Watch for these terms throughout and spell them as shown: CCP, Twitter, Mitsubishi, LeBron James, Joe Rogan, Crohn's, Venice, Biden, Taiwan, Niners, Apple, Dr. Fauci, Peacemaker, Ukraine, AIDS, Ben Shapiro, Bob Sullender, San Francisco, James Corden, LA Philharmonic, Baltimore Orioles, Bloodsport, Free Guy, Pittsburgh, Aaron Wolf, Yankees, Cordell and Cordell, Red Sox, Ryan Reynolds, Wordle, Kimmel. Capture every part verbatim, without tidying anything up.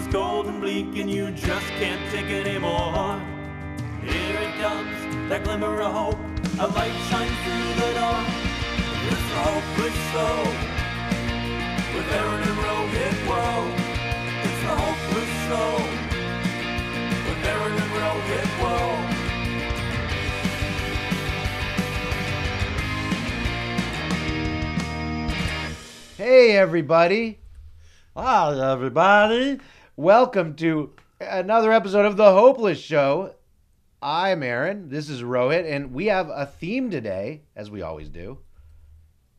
is cold and bleak and you just can't take it anymore. Here it comes, that glimmer of hope, a light shines through the door. It's the Hopeless Show, with Aaron and Rogan, whoa. It's the Hopeless Show, with Aaron and Rogan, whoa. Hey everybody, wow everybody, welcome to another episode of The Hopeless Show. I'm Aaron, this is Rohit, and we have a theme today, as we always do.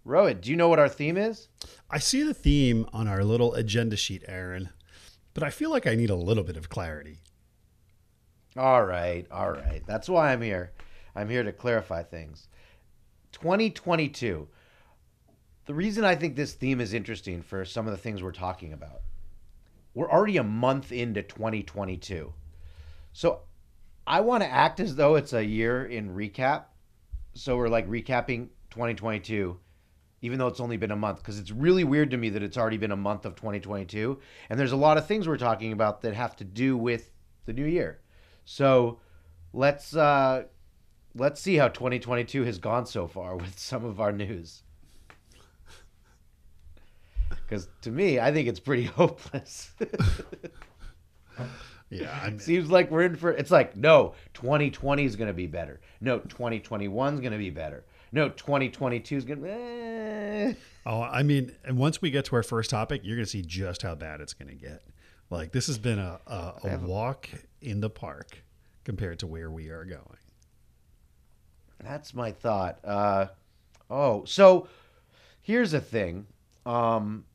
Rohit, do you know what our theme is? I see the theme on our little agenda sheet, Aaron, but I feel like I need a little bit of clarity. All right, all right, that's why I'm here. I'm here to clarify things. twenty twenty-two. The reason I think this theme is interesting for some of the things we're talking about, we're already a month into twenty twenty-two. So I want to act as though it's a year in recap. So we're like recapping twenty twenty-two, even though it's only been a month, because it's really weird to me that it's already been a month of twenty twenty-two. And there's a lot of things we're talking about that have to do with the new year. So let's, uh, let's see how twenty twenty-two has gone so far with some of our news. Because to me, I think it's pretty hopeless. Yeah, I mean, seems like we're in for. It's like, no, twenty twenty is going to be better. No, twenty twenty-one is going to be better. No, twenty twenty-two is going to. Eh. Oh, I mean, and once we get to our first topic, you're going to see just how bad it's going to get. Like this has been a a, a walk a, in the park compared to where we are going. That's my thought. Uh, oh, so here's the thing. Um.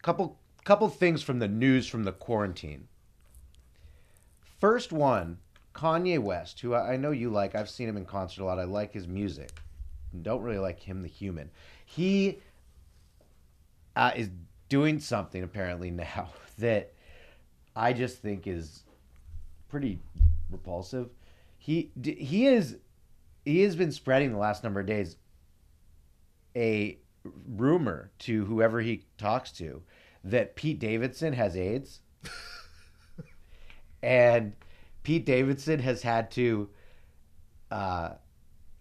Couple couple things from the news from the quarantine. First one, Kanye West, who I know you like. I've seen him in concert a lot. I like his music. Don't really like him, the human. He uh, is doing something apparently now that I just think is pretty repulsive. He he is he has been spreading the last number of days a rumor to whoever he talks to that Pete Davidson has AIDS and Pete Davidson has had to, uh,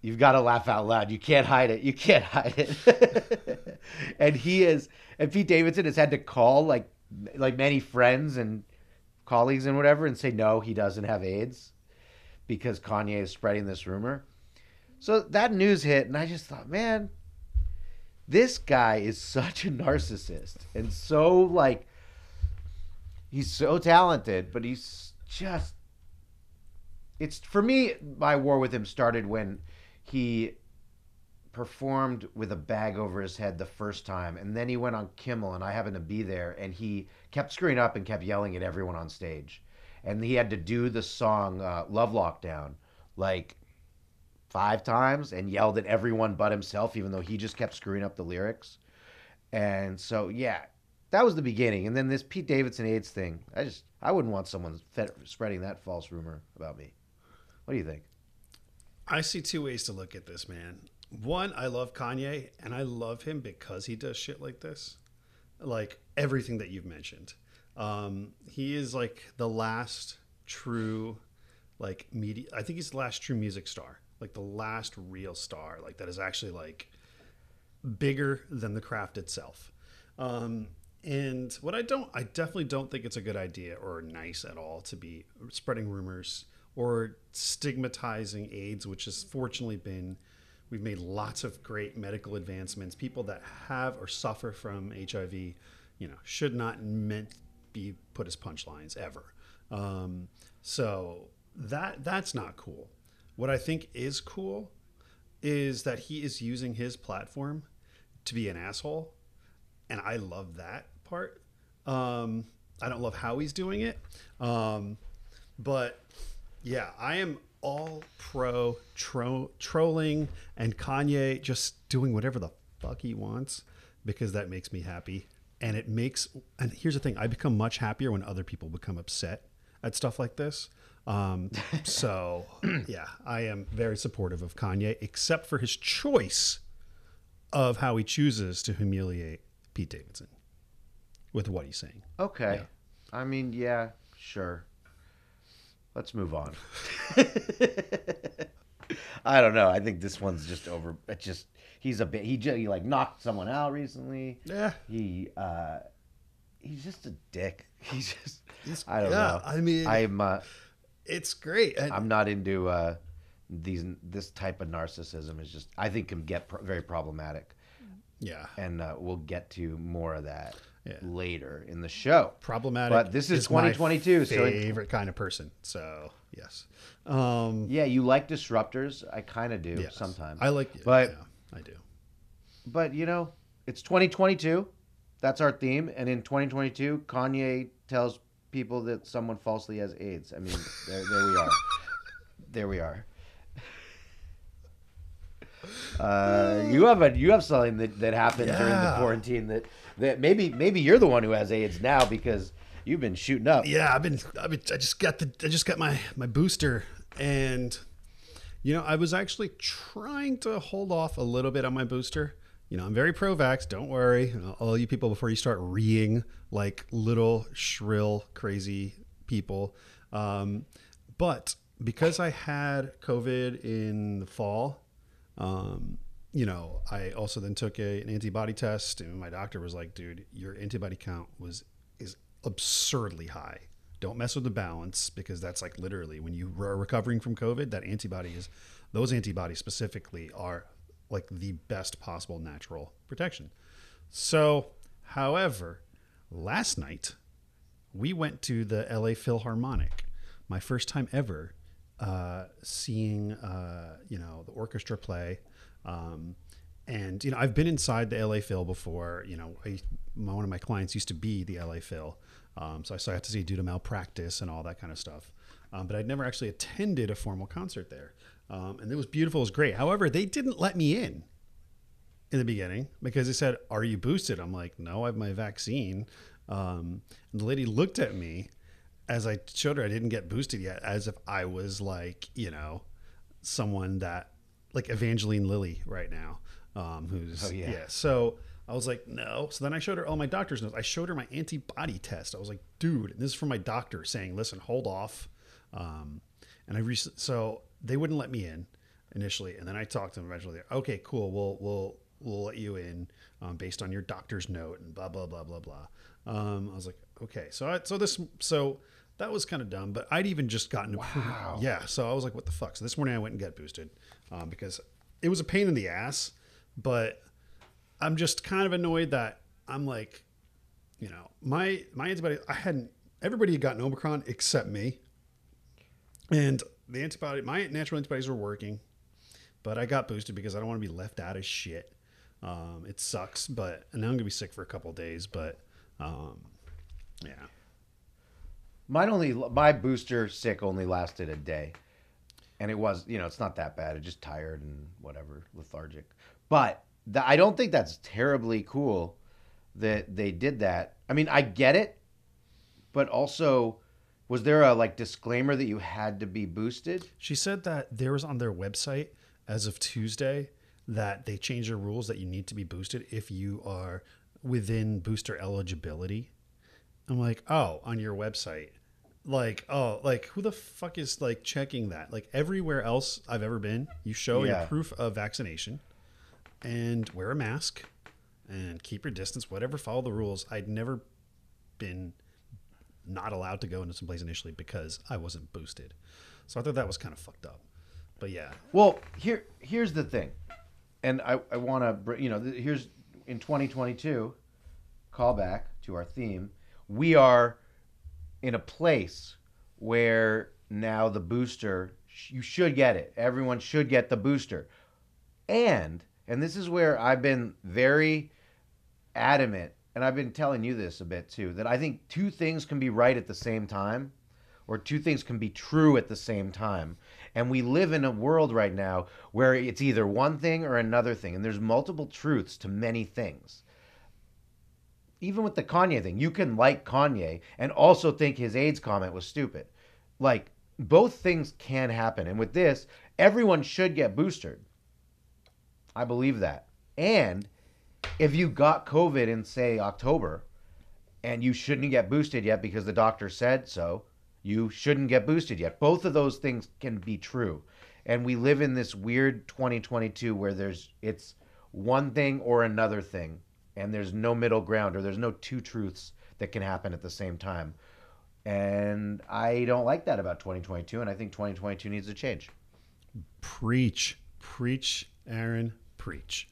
you've got to laugh out loud. You can't hide it. You can't hide it. and he is, and Pete Davidson has had to call like, like many friends and colleagues and whatever and say, no, he doesn't have AIDS because Kanye is spreading this rumor. So that news hit. And I just thought, man, this guy is such a narcissist and so like, he's so talented, but he's just, it's for me, my war with him started when he performed with a bag over his head the first time. And then he went on Kimmel and I happened to be there and he kept screwing up and kept yelling at everyone on stage. And he had to do the song uh, Love Lockdown, like five times and yelled at everyone but himself, even though he just kept screwing up the lyrics. And so, yeah, that was the beginning. And then this Pete Davidson AIDS thing, I just, I wouldn't want someone fed, spreading that false rumor about me. What do you think? I see two ways to look at this, man. One, I love Kanye and I love him because he does shit like this, like everything that you've mentioned. Um, he is like the last true, like media. I think he's the last true music star. Like the last real star, like that is actually like bigger than the craft itself. Um, and what I don't, I definitely don't think it's a good idea or nice at all to be spreading rumors or stigmatizing AIDS, which has fortunately been, we've made lots of great medical advancements. People that have or suffer from H I V, you know, should not meant be put as punchlines ever. Um, so that that's not cool. What I think is cool is that he is using his platform to be an asshole. And I love that part. Um, I don't love how he's doing it. Um, but yeah, I am all pro tro- trolling and Kanye just doing whatever the fuck he wants because that makes me happy. And it makes, and here's the thing, I become much happier when other people become upset at stuff like this. Um, so yeah, I am very supportive of Kanye, except for his choice of how he chooses to humiliate Pete Davidson with what he's saying. Okay. Yeah. I mean, yeah, sure. Let's move on. I don't know. I think this one's just over. It just he's a bit. He just, he like knocked someone out recently. Yeah. He uh, he's just a dick. He's just. He's, I don't yeah, know. I mean, I'm. Uh, it's great. I, I'm not into uh, these. This type of narcissism is just. I think can get pro- very problematic. Yeah. And uh, we'll get to more of that. Yeah. Later in the show. Problematic. But this is, is twenty twenty-two. My favorite so it, kind of person. So yes. Um, yeah, you like disruptors. I kind of do yes. sometimes. I like, but yeah, I do. But you know, it's twenty twenty-two. That's our theme. And in twenty twenty-two, Kanye tells people that someone falsely has AIDS. I mean, there, there we are. There we are. Uh, you have a you have something that, that happened yeah. during the quarantine that, that maybe maybe you're the one who has AIDS now because you've been shooting up. Yeah, I've been, I've been I just got the I just got my, my booster, and you know I was actually trying to hold off a little bit on my booster. You know I'm very pro-vax. Don't worry, you know, all you people before you start reeing like little shrill crazy people. Um, but because I had COVID in the fall. Um, you know, I also then took a, an antibody test, and my doctor was like, dude, your antibody count was, is absurdly high. Don't mess with the balance, because that's like literally when you are recovering from COVID, that antibody is, those antibodies specifically are like the best possible natural protection. So, however, last night we went to the L A Philharmonic, my first time ever. Uh, seeing, uh, you know, the orchestra play. Um, and, you know, I've been inside the L A Phil before. You know, I, my, one of my clients used to be the L A Phil. Um, so I, so I had to see due to malpractice and all that kind of stuff. Um, but I'd never actually attended a formal concert there. Um, and it was beautiful. It was great. However, they didn't let me in in the beginning because they said, are you boosted? I'm like, no, I have my vaccine. Um, and the lady looked at me. As I showed her, I didn't get boosted yet, as if I was like, you know, someone that like Evangeline Lilly right now. Um, who's, oh, yeah. yeah. So I was like, no. So then I showed her all my doctor's notes. I showed her my antibody test. I was like, dude, and this is from my doctor saying, listen, hold off. Um, and I recently, so they wouldn't let me in initially. And then I talked to them eventually. Okay, cool. We'll, we'll, we'll let you in um, based on your doctor's note and blah, blah, blah, blah, blah. Um, I was like, okay. So I, so this, so, that was kind of dumb, but I'd even just gotten to, wow. yeah. So I was like, what the fuck? So this morning I went and got boosted um, because it was a pain in the ass, but I'm just kind of annoyed that I'm like, you know, my, my antibody, I hadn't, everybody had gotten Omicron except me, and the antibody, my natural antibodies were working, but I got boosted because I don't want to be left out of shit. Um, it sucks, but and now I'm gonna be sick for a couple of days, but um, yeah. Mine only, my booster sick only lasted a day, and it was, you know, it's not that bad. It's just tired and whatever, lethargic. But the, I don't think that's terribly cool that they did that. I mean, I get it, but also, was there a like disclaimer that you had to be boosted? She said that there was on their website as of Tuesday that they changed their rules that you need to be boosted if you are within booster eligibility. I'm like, oh, on your website. Like, oh, like who the fuck is like checking that? Like everywhere else I've ever been, you show yeah. your proof of vaccination and wear a mask and keep your distance, whatever, follow the rules. I'd never been not allowed to go into some place initially because I wasn't boosted. So I thought that was kind of fucked up, but yeah. Well, here, here's the thing. And I, I want to, you know, here's in twenty twenty-two, callback to our theme. We are in a place where now the booster, you should get it. Everyone should get the booster. And, and this is where I've been very adamant, and I've been telling you this a bit too, that I think two things can be right at the same time, or two things can be true at the same time. And we live in a world right now where it's either one thing or another thing, and there's multiple truths to many things. Even with the Kanye thing, you can like Kanye and also think his AIDS comment was stupid. Like, both things can happen. And with this, everyone should get boosted. I believe that. And if you got COVID in, say, October, and you shouldn't get boosted yet because the doctor said so. You shouldn't get boosted yet. Both of those things can be true. And we live in this weird twenty twenty-two where there's it's one thing or another thing, and there's no middle ground, or there's no two truths that can happen at the same time. And I don't like that about twenty twenty-two, and I think twenty twenty-two needs to change. Preach. Preach, Aaron. Preach.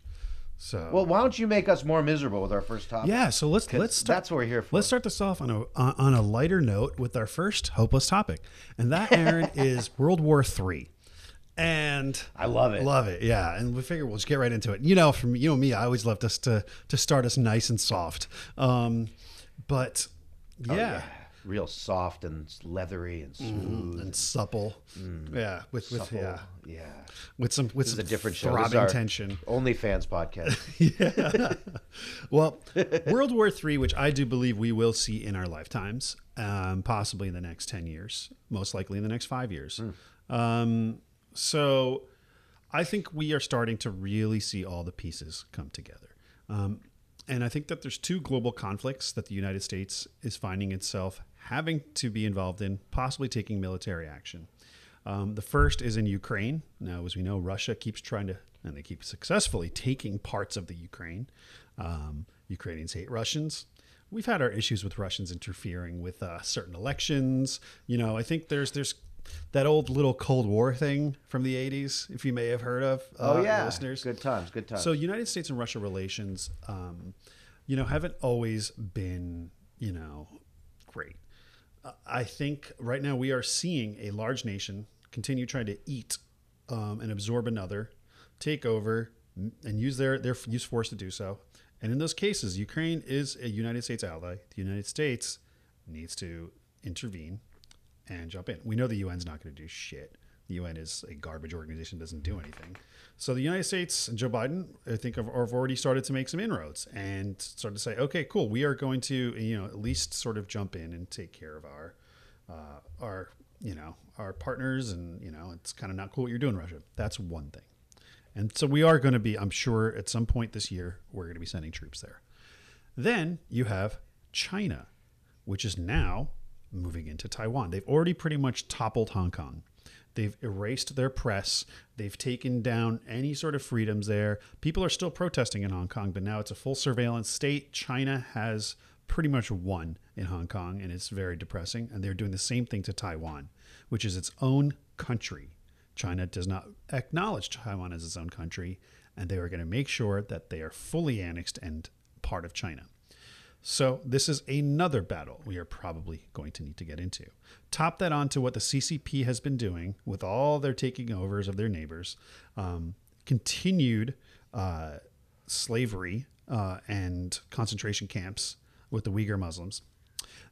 So well, why don't you make us more miserable with our first topic? Yeah, so let's let's start, that's what we're here for. Let's start this off on a on a lighter note with our first hopeless topic, and that, Aaron, is World War Three. And I love it, love it, yeah. And we figure we'll just get right into it. You know, from you know me, I always loved us to to start us nice and soft, um, but yeah. Oh, yeah, real soft and leathery and smooth mm, and supple, mm, yeah, with with supple, yeah, yeah, with some with this some is a different show. Throbbing this is tension. OnlyFans podcast. Yeah. Well, World War Three, which I do believe we will see in our lifetimes, um, possibly in the next ten years, most likely in the next five years. Mm. Um, so, I think we are starting to really see all the pieces come together. Um, and I think that there's two global conflicts that the United States is finding itself having to be involved in, possibly taking military action. Um, the first is in Ukraine. Now, as we know, Russia keeps trying to, and they keep successfully taking parts of the Ukraine. Um, Ukrainians hate Russians. We've had our issues with Russians interfering with uh, certain elections. You know, I think there's there's... that old little Cold War thing from the eighties, if you may have heard of, uh, oh yeah, listeners. Good times, good times. So United States and Russia relations, um, you know, haven't always been, you know, great. Uh, I think right now we are seeing a large nation continue trying to eat um, and absorb another, take over, and use their their use force to do so. And in those cases, Ukraine is a United States ally. The United States needs to intervene and jump in. We know the U N's not going to do shit. The U N is a garbage organization, doesn't do anything. So the United States and Joe Biden, I think, have, have already started to make some inroads and started to say, okay, cool, we are going to, you know, at least sort of jump in and take care of our, uh, our, you know, our partners. And, you know, it's kind of not cool what you're doing, Russia. That's one thing. And so we are going to be, I'm sure at some point this year, we're going to be sending troops there. Then you have China, which is now moving into Taiwan. They've already pretty much toppled Hong Kong. They've erased their press. They've taken down any sort of freedoms there. People are still protesting in Hong Kong, but now it's a full surveillance state. China has pretty much won in Hong Kong, and it's very depressing. And they're doing the same thing to Taiwan, which is its own country. China does not acknowledge Taiwan as its own country, and they are going to make sure that they are fully annexed and part of China. So this is another battle we are probably going to need to get into. Top that on to what the C C P has been doing with all their taking overs of their neighbors, um, continued uh, slavery uh, and concentration camps with the Uyghur Muslims.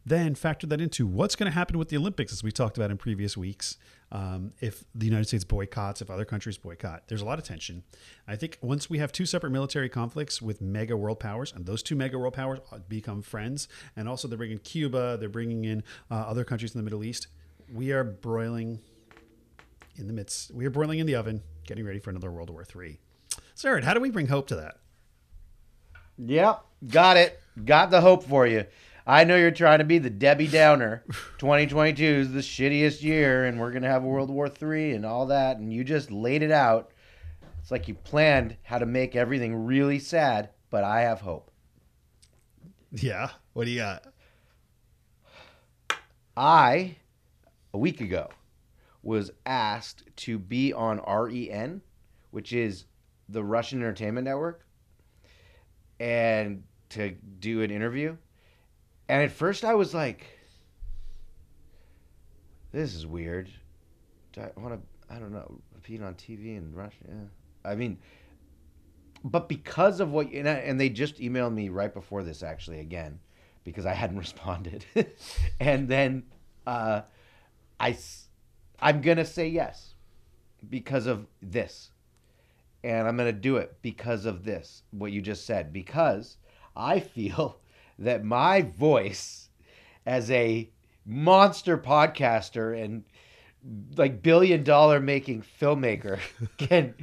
Then factor that into what's going to happen with the Olympics, as we talked about in previous weeks. Um, if the United States boycotts, if other countries boycott, there's a lot of tension. I think once we have two separate military conflicts with mega world powers, and those two mega world powers become friends, and also they're bringing Cuba, they're bringing in uh, other countries in the Middle East. We are broiling in the midst. We are broiling in the oven, getting ready for another World War Three. So, Aaron, how do we bring hope to that? Yep, got it. Got the hope for you. I know you're trying to be the Debbie Downer. twenty twenty-two is the shittiest year, and we're going to have a World War Three and all that, and you just laid it out. It's like you planned how to make everything really sad, but I have hope. Yeah? What do you got? I, a week ago, was asked to be on R E N, which is the Russian Entertainment Network, and to do an interview. And at first I was like, this is weird. Do I want to, I don't know, repeat on T V in Russia? Yeah. I mean, but because of what, and, I, and they just emailed me right before this actually again, because I hadn't responded. And then uh, I, I'm going to say yes because of this. And I'm going to do it because of this, what you just said, because I feel that my voice as a monster podcaster and like billion dollar making filmmaker can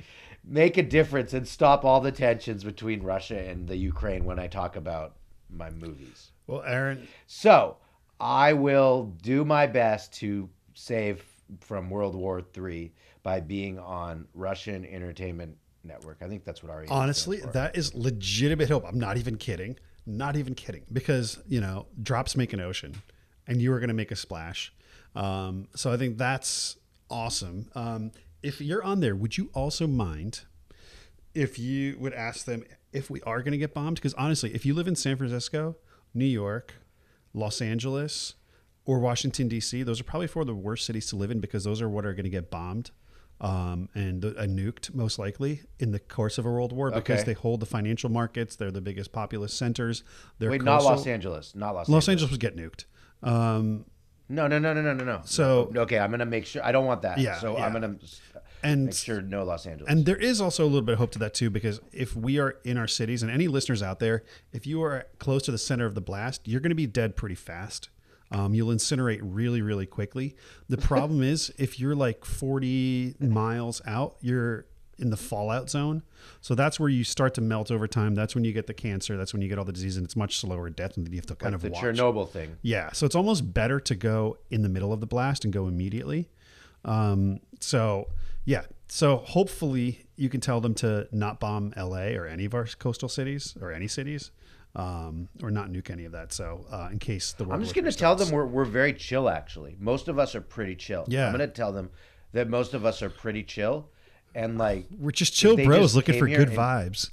make a difference and stop all the tensions between Russia and the Ukraine when I talk about my movies. Well, Aaron. So I will do my best to save from World War three by being on Russian Entertainment Network. I think that's what our honestly that is legitimate hope. I'm not even kidding. Not even kidding, because you know drops make an ocean, and you are going to make a splash. Um, so I think that's awesome. Um, if you're on there, would you also mind if you would ask them if we are going to get bombed? Because honestly, if you live in San Francisco, New York, Los Angeles, or Washington, D C, those are probably four of the worst cities to live in, because those are what are going to get bombed um, and uh, nuked most likely in the course of a world war, because okay. they hold the financial markets. They're the biggest populous centers. They're Wait, coastal. not Los Angeles. Not Los, Los Angeles. Los Angeles would get nuked. Um, no, no, no, no, no, no, no. So, okay, I'm going to make sure. I don't want that. Yeah, so yeah. I'm going to... And make sure no Los Angeles. And there is also a little bit of hope to that too, because if we are in our cities, and any listeners out there, if you are close to the center of the blast, you're going to be dead pretty fast. Um, you'll incinerate really, really quickly. The problem is if you're like forty miles out, you're in the fallout zone. So that's where you start to melt over time. That's when you get the cancer. That's when you get all the disease, and it's much slower death, and you have to kind like of the watch. Chernobyl thing. Yeah. So it's almost better to go in the middle of the blast and go immediately. Um, so yeah. So hopefully you can tell them to not bomb L A or any of our coastal cities or any cities, um, or not nuke any of that. So, uh, in case the world I'm just going to tell them we're, we're very chill. Actually, most of us are pretty chill. Yeah. I'm going to tell them that most of us are pretty chill, and like, we're just chill bros looking for good vibes.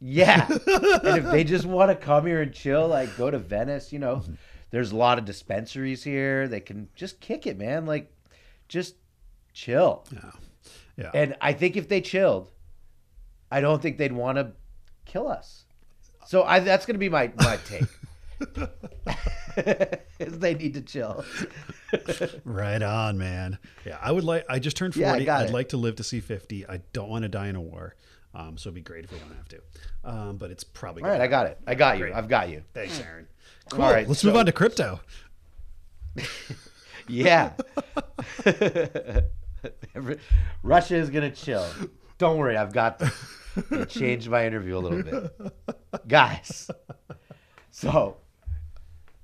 Yeah. And if they just want to come here and chill, like go to Venice, you know, mm-hmm. there's a lot of dispensaries here. They can just kick it, man. Like just chill. Yeah. Yeah. And I think if they chilled, I don't think they'd want to kill us. So I, that's going to be my, my take. They need to chill. Right on, man. Yeah. I would like, I just turned forty. Yeah, I got I'd it. like to live to see fifty. I don't want to die in a war. Um, so it'd be great if we don't have to, um, but it's probably all right. Happen. I got it. I got great. you. I've got you. Thanks, Aaron. Cool. All right. Let's so, move on to crypto. Yeah. Russia is going to chill. Don't worry. I've got this. I changed my interview a little bit. Guys. So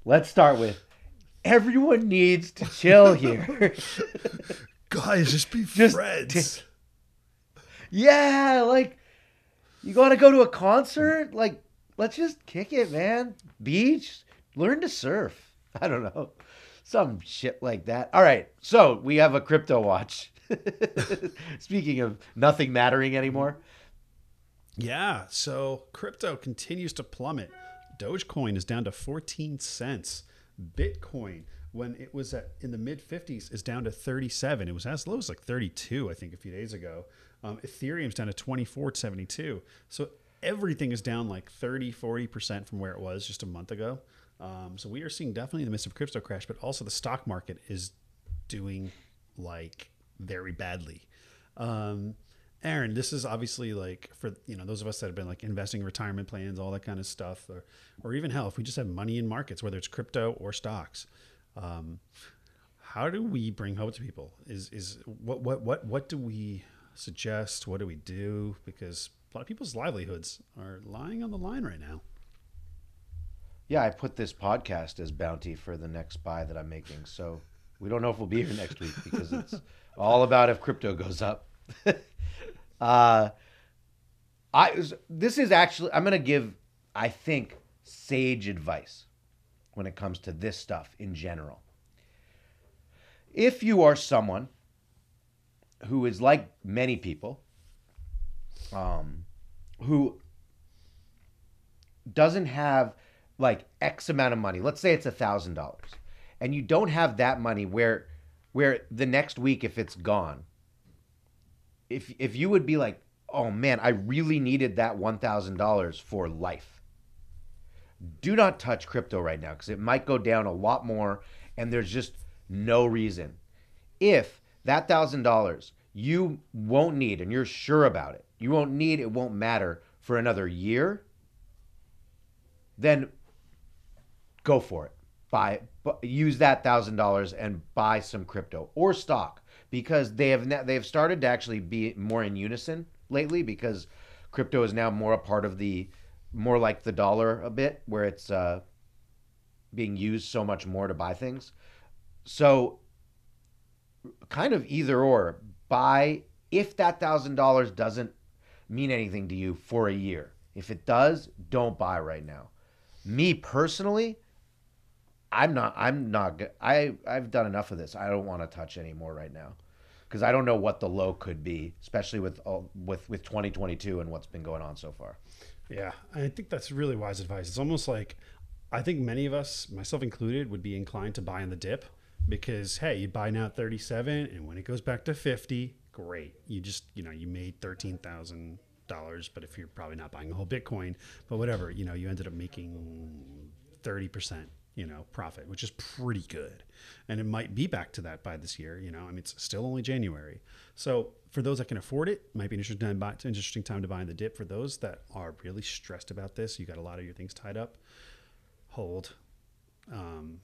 let's start with everyone needs to chill here. Guys, just be just friends. T- yeah. Like you got to go to a concert. Like, let's just kick it, man. Beach, learn to surf. I don't know. Some shit like that. All right. So we have a crypto watch. Speaking of nothing mattering anymore. Yeah. So crypto continues to plummet. Dogecoin is down to fourteen cents. Bitcoin, when it was at, in the mid fifties, is down to thirty-seven. It was as low as like thirty-two, I think, a few days ago. Um, Ethereum's down to twenty-four seventy-two. So everything is down like thirty, forty percent from where it was just a month ago. Um, so we are seeing definitely in the midst of crypto crash, but also the stock market is doing like very badly. Um, Aaron, this is obviously like for, you know, those of us that have been like investing in retirement plans, all that kind of stuff, or, or even hell, if we just have money in markets, whether it's crypto or stocks, um, how do we bring hope to people? Is, is what, what, what, what do we suggest? What do we do? Because a lot of people's livelihoods are lying on the line right now. Yeah, I put this podcast as bounty for the next buy that I'm making. So we don't know if we'll be here next week because it's all about if crypto goes up. uh, I This is actually, I'm going to give, I think, sage advice when it comes to this stuff in general. If you are someone who is like many people, um, who doesn't have like X amount of money, let's say it's a thousand dollars and you don't have that money where, where the next week, if it's gone, if, if you would be like, oh man, I really needed that one thousand dollars for life. Do not touch crypto right now, because it might go down a lot more and there's just no reason. If that thousand dollars you won't need, and you're sure about it, you won't need, it won't matter for another year, then go for it. Buy, use that thousand dollars and buy some crypto or stock, because they have they have started to actually be more in unison lately, because crypto is now more a part of the, more like the dollar a bit, where it's uh, being used so much more to buy things. So kind of either or, buy if that one thousand dollars doesn't mean anything to you for a year. If it does, don't buy right now. Me personally, I'm not, I'm not, I, I've done enough of this. I don't want to touch anymore right now because I don't know what the low could be, especially with, all, with, with twenty twenty-two and what's been going on so far. Yeah. I think that's really wise advice. It's almost like, I think many of us, myself included, would be inclined to buy in the dip because, hey, you buy now at thirty-seven and when it goes back to fifty, great. You just, you know, you made thirteen thousand dollars, but if you're probably not buying a whole Bitcoin, but whatever, you know, you ended up making thirty percent, you know, profit, which is pretty good. And it might be back to that by this year, you know, I mean, it's still only January. So for those that can afford it, might be an interesting time to buy, an interesting time to buy in the dip. For those that are really stressed about this, you got a lot of your things tied up. Hold, um,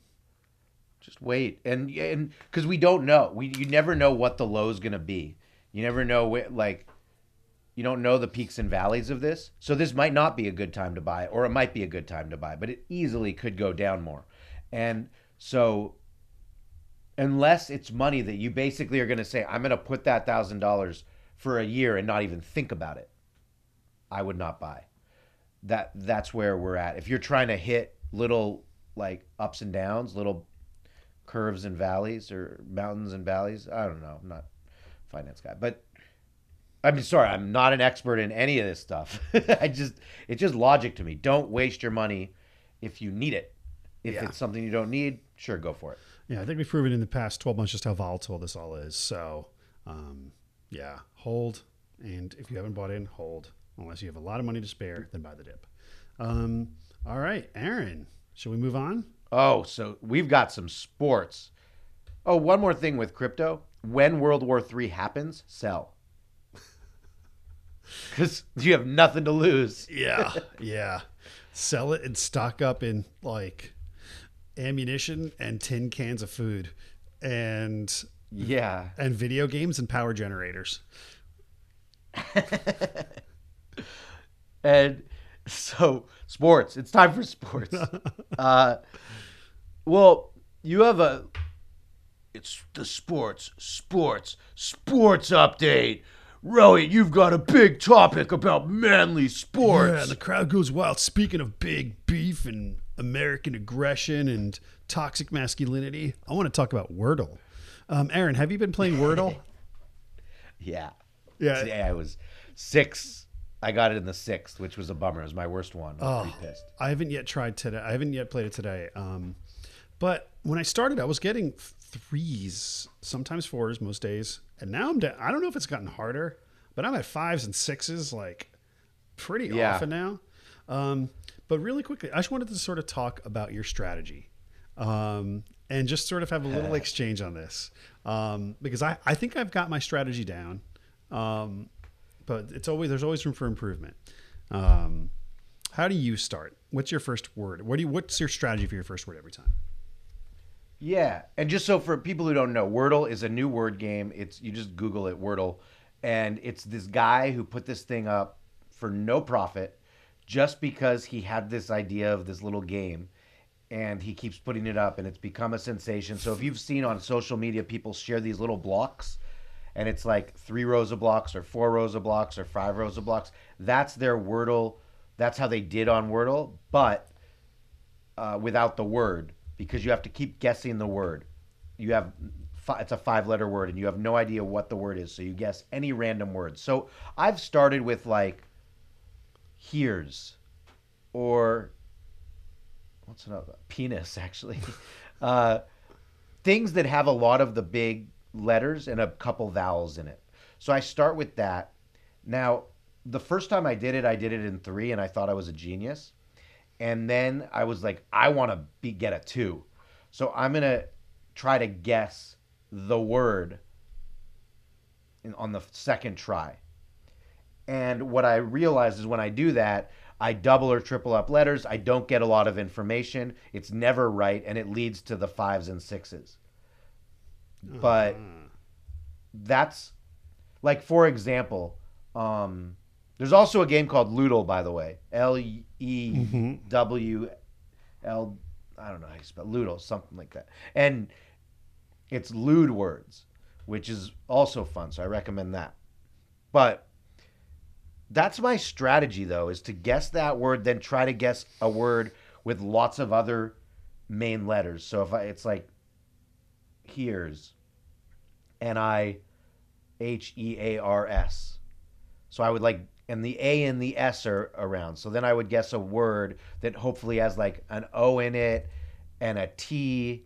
just wait, and and because we don't know, we you never know what the low is gonna be. You never know what, like, you don't know the peaks and valleys of this. So this might not be a good time to buy, or it might be a good time to buy, but it easily could go down more. And so, unless it's money that you basically are gonna say, I'm gonna put that thousand dollars for a year and not even think about it, I would not buy. That that's where we're at. If you're trying to hit little like ups and downs, little curves and valleys or mountains and valleys. I don't know. I'm not a finance guy, but I mean, sorry, I'm not an expert in any of this stuff. I just, it's just logic to me. Don't waste your money if you need it. If yeah. it's something you don't need, sure, go for it. Yeah. I think we've proven in the past twelve months just how volatile this all is. So um, yeah, hold. And if you haven't bought in, hold. Unless you have a lot of money to spare, then buy the dip. Um, all right, Aaron, shall we move on? Oh, so we've got some sports. Oh, one more thing with crypto. When World War Three happens, sell. Because you have nothing to lose. Yeah, yeah. Sell it and stock up in like ammunition and tin cans of food and yeah, and video games and power generators. And so sports, it's time for sports. Uh, well, you have a, it's the sports, sports, sports update. Rohit, you've got a big topic about manly sports. Yeah, the crowd goes wild. Speaking of big beef and American aggression and toxic masculinity, I want to talk about Wordle. Um, Aaron, have you been playing Wordle? yeah. Yeah. Today I was six. I got it in the sixth, which was a bummer. It was my worst one. I was oh, pretty pissed. I haven't yet tried today. I haven't yet played it today. Um, but when I started, I was getting threes, sometimes fours most days. And now I'm down. I don't know if it's gotten harder, but I'm at fives and sixes like pretty yeah. often now. Um, but really quickly, I just wanted to sort of talk about your strategy um, and just sort of have a little exchange on this um, because I, I think I've got my strategy down. Um But it's always, there's always room for improvement. Um, how do you start? What's your first word? What do you, what's your strategy for your first word every time? Yeah. And just so for people who don't know, Wordle is a new word game. It's, you just Google it, Wordle. And it's this guy who put this thing up for no profit just because he had this idea of this little game and he keeps putting it up and it's become a sensation. So if you've seen on social media, people share these little blocks. And it's like three rows of blocks or four rows of blocks or five rows of blocks. That's their Wordle. That's how they did on Wordle, but uh, without the word, because you have to keep guessing the word. You have, fi- it's a five letter word and you have no idea what the word is. So you guess any random word. So I've started with like, here's, or what's another, penis actually. uh, things that have a lot of the big letters and a couple vowels in it. So I start with that. Now, the first time I did it, I did it in three and I thought I was a genius. And then I was like, I want to be get a two. So I'm going to try to guess the word in, on the second try. And what I realized is when I do that, I double or triple up letters. I don't get a lot of information. It's never right. And it leads to the fives and sixes. But that's like, for example, um, there's also a game called Loodle, by the way, L E W L I don't know how you spell Loodle, something like that. And it's lewd words, which is also fun, so I recommend that. But that's my strategy, though, is to guess that word, then try to guess a word with lots of other main letters. So if I, it's like hears, N I H E A R S. So I would like, and the A and the S are around. So then I would guess a word that hopefully has like an O in it and a T,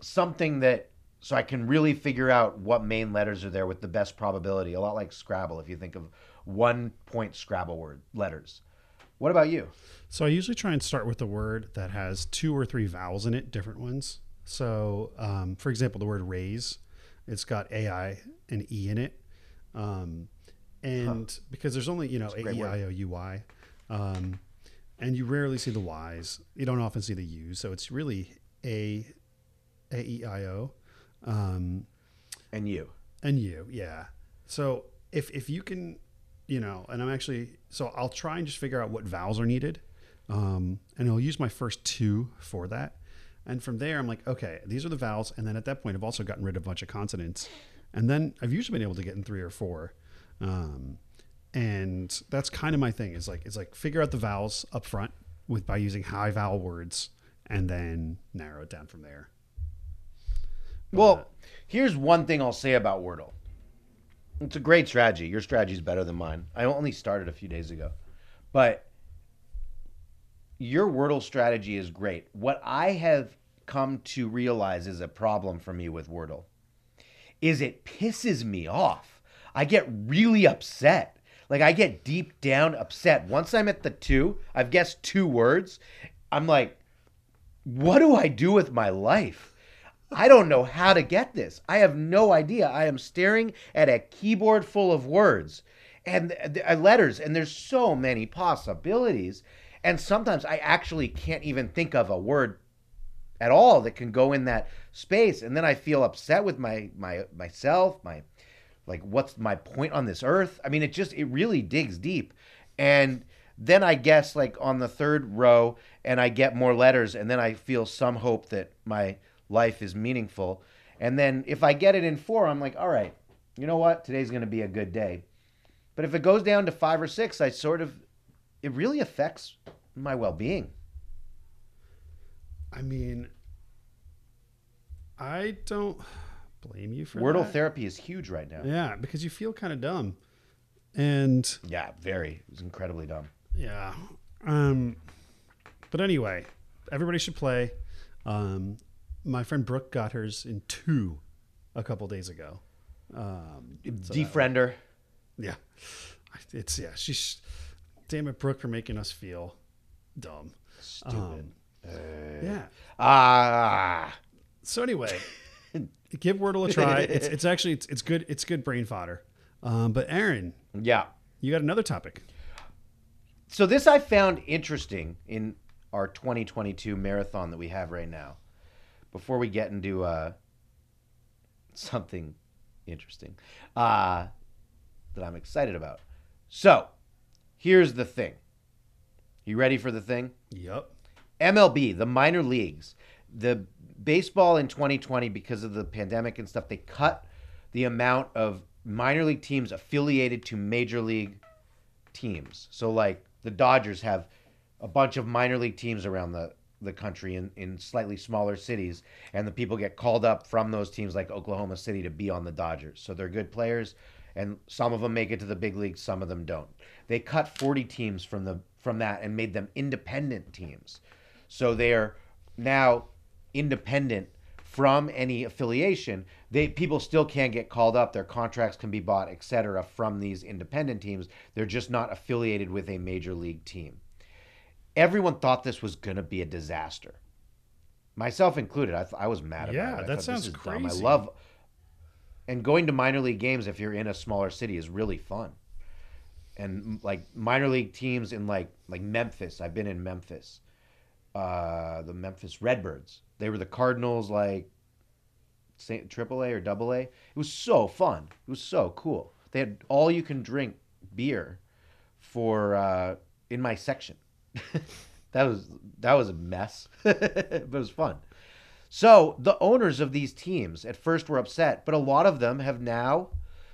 something that, so I can really figure out what main letters are there with the best probability. A lot like Scrabble, if you think of one point Scrabble word letters. What about you? So I usually try and start with a word that has two or three vowels in it, different ones. So um, for example, the word raise, it's got A I and E in it. Um, and huh. because there's only, you know, A E I O U Y. Um, and you rarely see the Y's. You don't often see the U's. So it's really A, A E I O. Um, and you. And you, yeah. So if if you can, you know, and I'm actually, so I'll try and just figure out what vowels are needed. Um, and I'll use my first two for that. And from there, I'm like, okay, these are the vowels. And then at that point, I've also gotten rid of a bunch of consonants. And then I've usually been able to get in three or four. Um, and that's kind of my thing is like, it's like figure out the vowels up front with, by using high vowel words and then narrow it down from there. But well, here's one thing I'll say about Wordle. It's a great strategy. Your strategy is better than mine. I only started a few days ago, but your Wordle strategy is great. What I have come to realize is a problem for me with Wordle is it pisses me off. I get really upset. Like I get deep down upset. Once I'm at the two, I've guessed two words. I'm like, what do I do with my life? I don't know how to get this. I have no idea. I am staring at a keyboard full of words and uh, letters, and there's so many possibilities. And sometimes I actually can't even think of a word at all that can go in that space. And then I feel upset with my, my myself, my, like, what's my point on this earth? I mean, it just, it really digs deep. And then I guess like on the third row and I get more letters, and then I feel some hope that my life is meaningful. And then if I get it in four, I'm like, all right, you know what? Today's going to be a good day. But if it goes down to five or six, I sort of, it really affects my well-being. I mean, I don't blame you for Wordle that. Therapy is huge right now. Yeah, because you feel kind of dumb. And yeah, very. It was incredibly dumb. Yeah. Um, but anyway, everybody should play. Um, My friend Brooke got hers in two a couple days ago. Um, so Defriend her. Yeah. It's, yeah. She's, damn it, Brooke, for making us feel dumb. Stupid. Um, uh, yeah. Ah. Uh, so anyway, give Wordle a try. It's, it's actually, it's, it's good. It's good brain fodder. Um, but Aaron. Yeah. You got another topic. So this I found interesting in our twenty twenty-two marathon that we have right now. Before we get into uh, something interesting uh, that I'm excited about. So here's the thing. You ready for the thing? Yep. M L B, the minor leagues, the baseball in twenty twenty, because of the pandemic and stuff, they cut the amount of minor league teams affiliated to major league teams. So like the Dodgers have a bunch of minor league teams around the the country in, in slightly smaller cities, and the people get called up from those teams like Oklahoma City to be on the Dodgers. So they're good players, and some of them make it to the big league, some of them don't. They cut forty teams from the from that and made them independent teams. So they are now independent from any affiliation. They people still can't get called up. Their contracts can be bought, et cetera, from these independent teams. They're just not affiliated with a major league team. Everyone thought this was going to be a disaster. Myself included. I, th- I was mad about yeah, it. Yeah, that sounds crazy. Dumb. I love... And going to minor league games, if you're in a smaller city, is really fun. And, like, minor league teams in, like, like Memphis. I've been in Memphis. Uh, the Memphis Redbirds. They were the Cardinals, like, triple A or double A. It was so fun. It was so cool. They had all-you-can-drink beer for uh, in my section. that was that was a mess, but it was fun. So the owners of these teams at first were upset, but a lot of them have now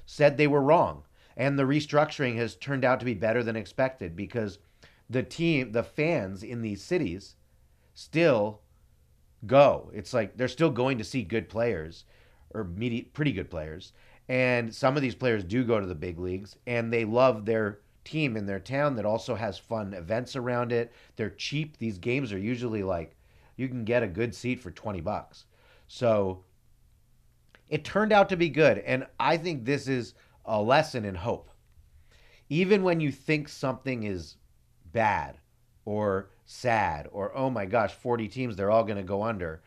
said they were wrong. And the restructuring has turned out to be better than expected because the team, the fans in these cities still go. It's like they're still going to see good players or media, pretty good players. And some of these players do go to the big leagues and they love their team in their town that also has fun events around it. They're cheap. These games are usually like, you can get a good seat for twenty bucks. So it turned out to be good. And I think this is a lesson in hope. Even when you think something is bad or sad or, oh my gosh, forty teams, they're all going to go under.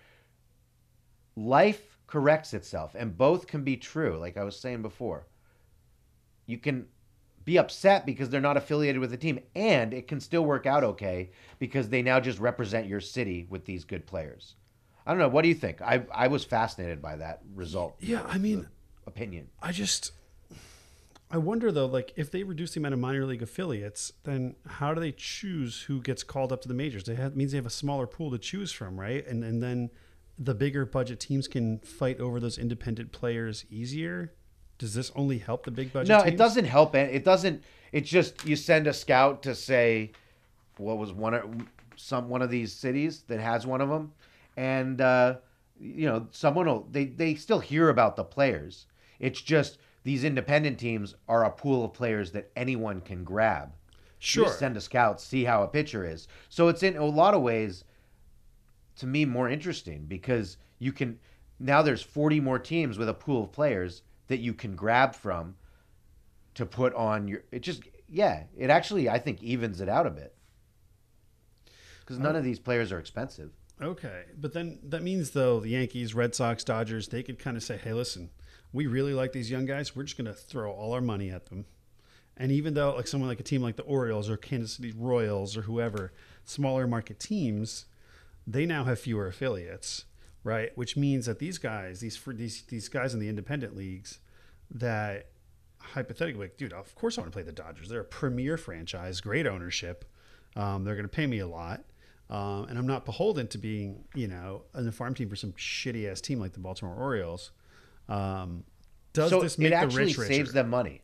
Life corrects itself and both can be true. Like I was saying before, you can be upset because they're not affiliated with the team and it can still work out okay because they now just represent your city with these good players. I don't know. What do you think? I, I was fascinated by that result. Yeah. I mean, opinion. I just, I wonder though, like if they reduce the amount of minor league affiliates, then how do they choose who gets called up to the majors? They have, it means they have a smaller pool to choose from. Right. And, and then the bigger budget teams can fight over those independent players easier. Does this only help the big budget? No, teams? It doesn't help. It doesn't. It's just you send a scout to say, what was one of some one of these cities that has one of them, and uh, you know someone will they they still hear about the players. It's just these independent teams are a pool of players that anyone can grab. Sure, you just send a scout, see how a pitcher is. So it's in a lot of ways, to me, more interesting because you can now there's forty more teams with a pool of players that you can grab from to put on your, it just, yeah, it actually, I think evens it out a bit because none um, of these players are expensive. Okay. But then that means though, the Yankees, Red Sox, Dodgers, they could kind of say, hey, listen, we really like these young guys. We're just going to throw all our money at them. And even though like someone like a team like the Orioles or Kansas City Royals or whoever, smaller market teams, they now have fewer affiliates. Right, which means that these guys, these these these guys in the independent leagues, that hypothetically, like, dude, of course I want to play the Dodgers. They're a premier franchise, great ownership. Um, they're going to pay me a lot, um, and I'm not beholden to being, you know, a farm team for some shitty ass team like the Baltimore Orioles. Um, does so this make the rich richer? So it actually saves them money.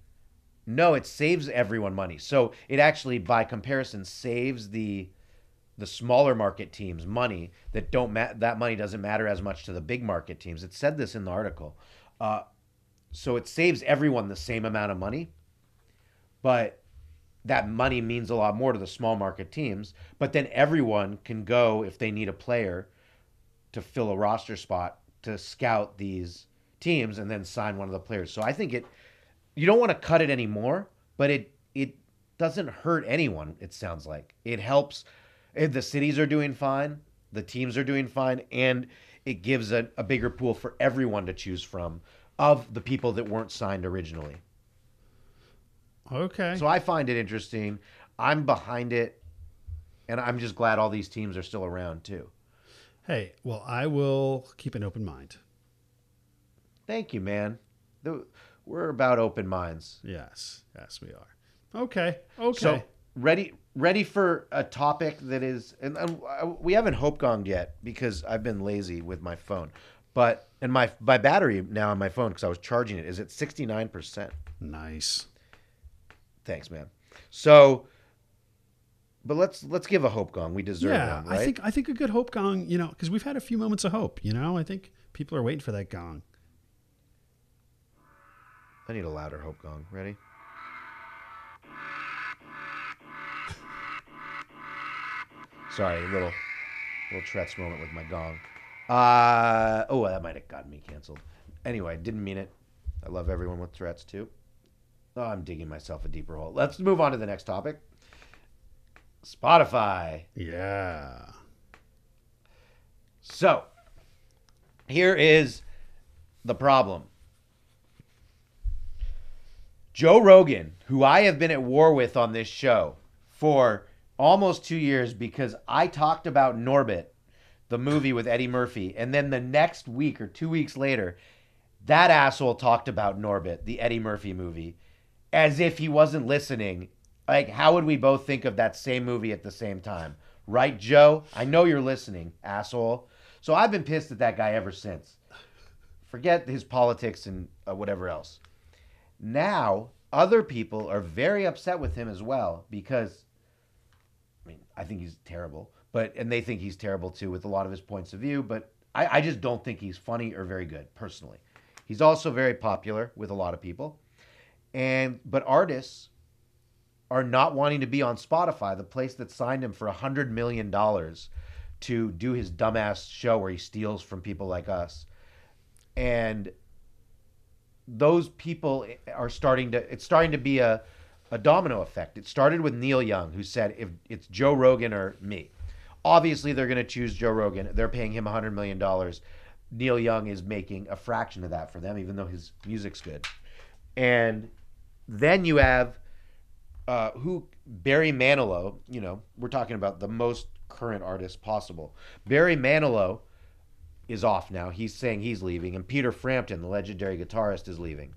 No, it saves everyone money. So it actually, by comparison, saves the. the smaller market teams money that don't ma- that money doesn't matter as much to the big market teams. It said this in the article. Uh, so it saves everyone the same amount of money, but that money means a lot more to the small market teams. But then everyone can go if they need a player to fill a roster spot to scout these teams and then sign one of the players. So I think it, you don't want to cut it anymore, but it, it doesn't hurt anyone. It sounds like it helps. The cities are doing fine, the teams are doing fine, and it gives a, a bigger pool for everyone to choose from of the people that weren't signed originally. Okay. So I find it interesting. I'm behind it, and I'm just glad all these teams are still around too. Hey, well, I will keep an open mind. Thank you, man. We're about open minds. Yes. Yes, we are. Okay. Okay. So, Ready ready for a topic that is, and, and we haven't hope gonged yet because I've been lazy with my phone, but, and my, my battery now on my phone, because I was charging it, is at sixty-nine percent. Nice. Thanks, man. So, but let's, let's give a hope gong. We deserve yeah, one, right? I think, I think a good hope gong, you know, because we've had a few moments of hope, you know, I think people are waiting for that gong. I need a louder hope gong. Ready? Sorry, a little, little Tretz moment with my gong. Uh, oh, that might have gotten me canceled. Anyway, didn't mean it. I love everyone with Tretz, too. Oh, I'm digging myself a deeper hole. Let's move on to the next topic. Spotify. Yeah. So, here is the problem. Joe Rogan, who I have been at war with on this show for almost two years because I talked about Norbit, the movie with Eddie Murphy, and then the next week or two weeks later, that asshole talked about Norbit, the Eddie Murphy movie, as if he wasn't listening. Like, how would we both think of that same movie at the same time? Right, Joe? I know you're listening, asshole. So I've been pissed at that guy ever since. Forget his politics and uh, whatever else. Now, other people are very upset with him as well because, I mean, I think he's terrible. But and they think he's terrible too with a lot of his points of view. But I, I just don't think he's funny or very good, personally. He's also very popular with a lot of people. And but artists are not wanting to be on Spotify, the place that signed him for one hundred million dollars to do his dumbass show where he steals from people like us. And those people are starting to, it's starting to be a, a domino effect. It started with Neil Young, who said, if it's Joe Rogan or me, obviously they're going to choose Joe Rogan. They're paying him one hundred million dollars. Neil Young is making a fraction of that for them, even though his music's good. And then you have uh, who Barry Manilow, you know, we're talking about the most current artist possible. Barry Manilow is off now. He's saying he's leaving. And Peter Frampton, the legendary guitarist, is leaving.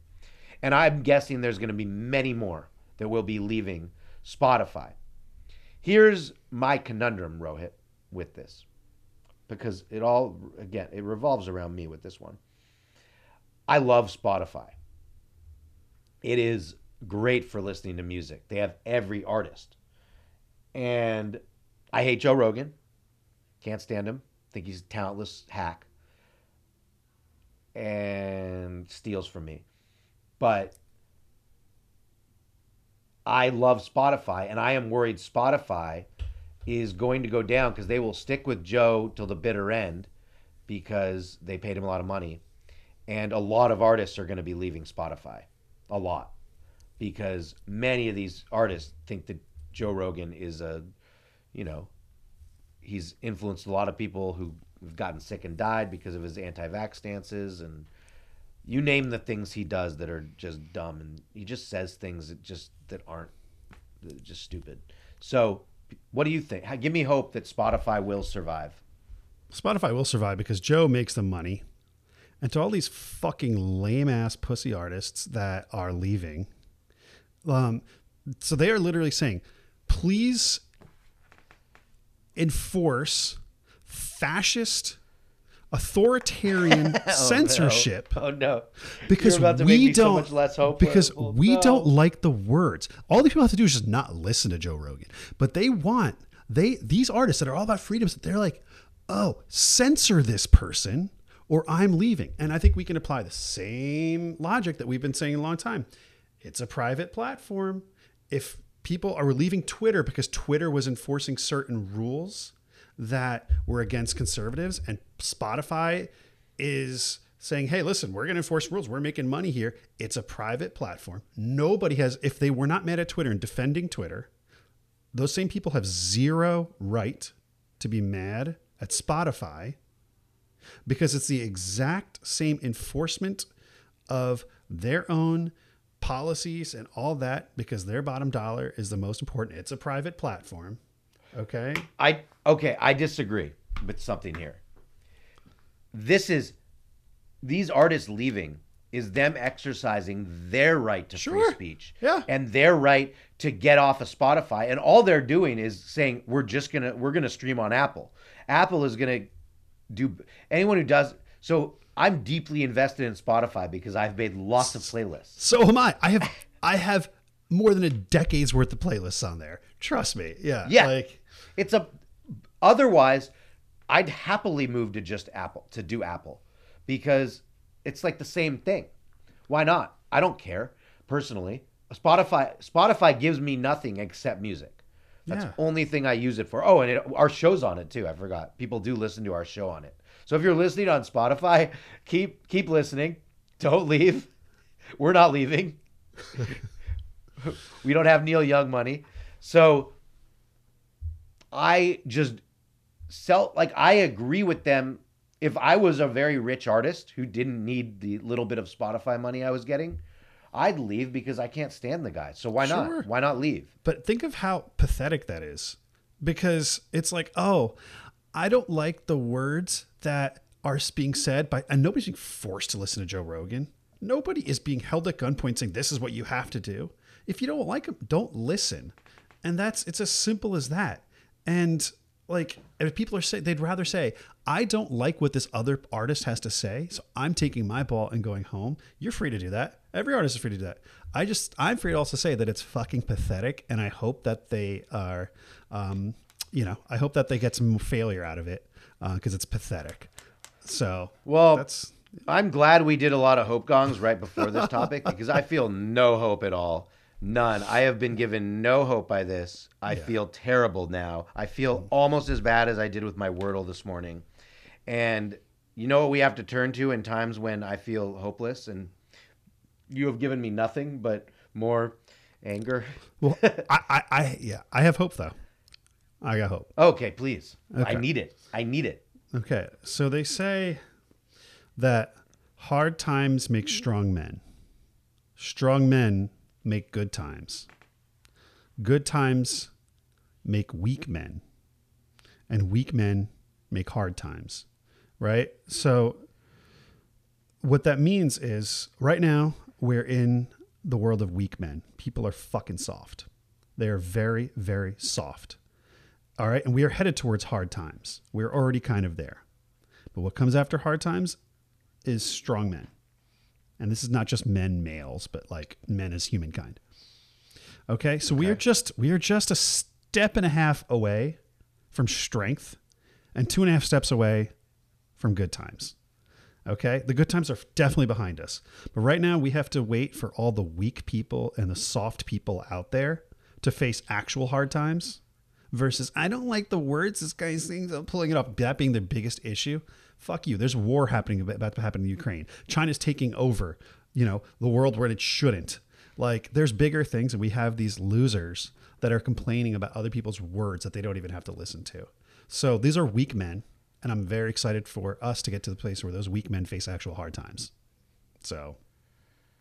And I'm guessing there's going to be many more that will be leaving Spotify. Here's my conundrum, Rohit, with this. Because it all, again, it revolves around me with this one. I love Spotify. It is great for listening to music. They have every artist. And I hate Joe Rogan. Can't stand him. Think he's a talentless hack. And steals from me. But I love Spotify, and I am worried Spotify is going to go down because they will stick with Joe till the bitter end because they paid him a lot of money. And a lot of artists are going to be leaving Spotify. A lot. Because many of these artists think that Joe Rogan is a, you know, he's influenced a lot of people who have gotten sick and died because of his anti-vax stances. And you name the things he does that are just dumb. And he just says things that just, that aren't, that are just stupid. So what do you think? Give me hope that Spotify will survive. Spotify will survive because Joe makes the money. And to all these fucking lame-ass pussy artists that are leaving, um, so they are literally saying, please enforce fascist, authoritarian oh, censorship. No. Oh no! Because You're about to we make me don't so much less hopeful. Because we no. don't like the words. All these people have to do is just not listen to Joe Rogan. But they want they these artists that are all about freedoms. They're like, oh, censor this person, or I'm leaving. And I think we can apply the same logic that we've been saying a long time. It's a private platform. If people are leaving Twitter because Twitter was enforcing certain rules that were against conservatives, and Spotify is saying, hey, listen, we're going to enforce rules. We're making money here. It's a private platform. Nobody has, if they were not mad at Twitter and defending Twitter, those same people have zero right to be mad at Spotify, because it's the exact same enforcement of their own policies and all that, because their bottom dollar is the most important. It's a private platform. Okay. I, okay. I disagree with something here. This is, these artists leaving is them exercising their right to sure. free speech yeah. and their right to get off of Spotify. And all they're doing is saying, we're just going to, we're going to stream on Apple. Apple is going to, do anyone who does so I'm deeply invested in Spotify because I've made lots of playlists. So am I. I have I have more than a decade's worth of playlists on there. Trust me. Yeah. Yeah. Like it's a otherwise I'd happily move to just Apple to do Apple because it's like the same thing. Why not? I don't care personally. Spotify Spotify gives me nothing except music. That's yeah. the only thing I use it for. Oh, and it, our show's on it too. I forgot. People do listen to our show on it. So if you're listening on Spotify, keep keep listening. Don't leave. We're not leaving. We don't have Neil Young money. So I just sell, like I agree with them. If I was a very rich artist who didn't need the little bit of Spotify money I was getting, I'd leave because I can't stand the guy. So why sure. not? Why not leave? But think of how pathetic that is, because it's like, oh, I don't like the words that are being said by, and nobody's being forced to listen to Joe Rogan. Nobody is being held at gunpoint saying, this is what you have to do. If you don't like him, don't listen. And that's, it's as simple as that. And like, if people are say they'd rather say, I don't like what this other artist has to say, so I'm taking my ball and going home. You're free to do that. Every artist is free to do that. I just, I'm free to also say that it's fucking pathetic. And I hope that they are, um, you know, I hope that they get some failure out of it, uh, cause it's pathetic. So, well, that's, I'm glad we did a lot of hope gongs right before this topic, because I feel no hope at all. None. I have been given no hope by this. I yeah. feel terrible now. I feel almost as bad as I did with my Wordle this morning. And you know what we have to turn to in times when I feel hopeless? And you have given me nothing but more anger. Well, I, I, I, yeah, I have hope though. I got hope. Okay, please. Okay. I need it. I need it. Okay. So they say that hard times make strong men. Strong men make good times. Good times make weak men, and weak men make hard times, right? So what that means is right now we're in the world of weak men. People are fucking soft. They are very, very soft. All right. And we are headed towards hard times. We're already kind of there, but what comes after hard times is strong men. And this is not just men, males, but like men as humankind. Okay. So okay. we are just, we are just a step and a half away from strength and two and a half steps away from good times. Okay. The good times are definitely behind us, but right now we have to wait for all the weak people and the soft people out there to face actual hard times versus I don't like the words this guy sings. I'm pulling it up. That being the biggest issue. Fuck you. There's war happening about to happen in Ukraine. China's taking over, you know, the world where it shouldn't. Like, there's bigger things, and we have these losers that are complaining about other people's words that they don't even have to listen to. So these are weak men, and I'm very excited for us to get to the place where those weak men face actual hard times. So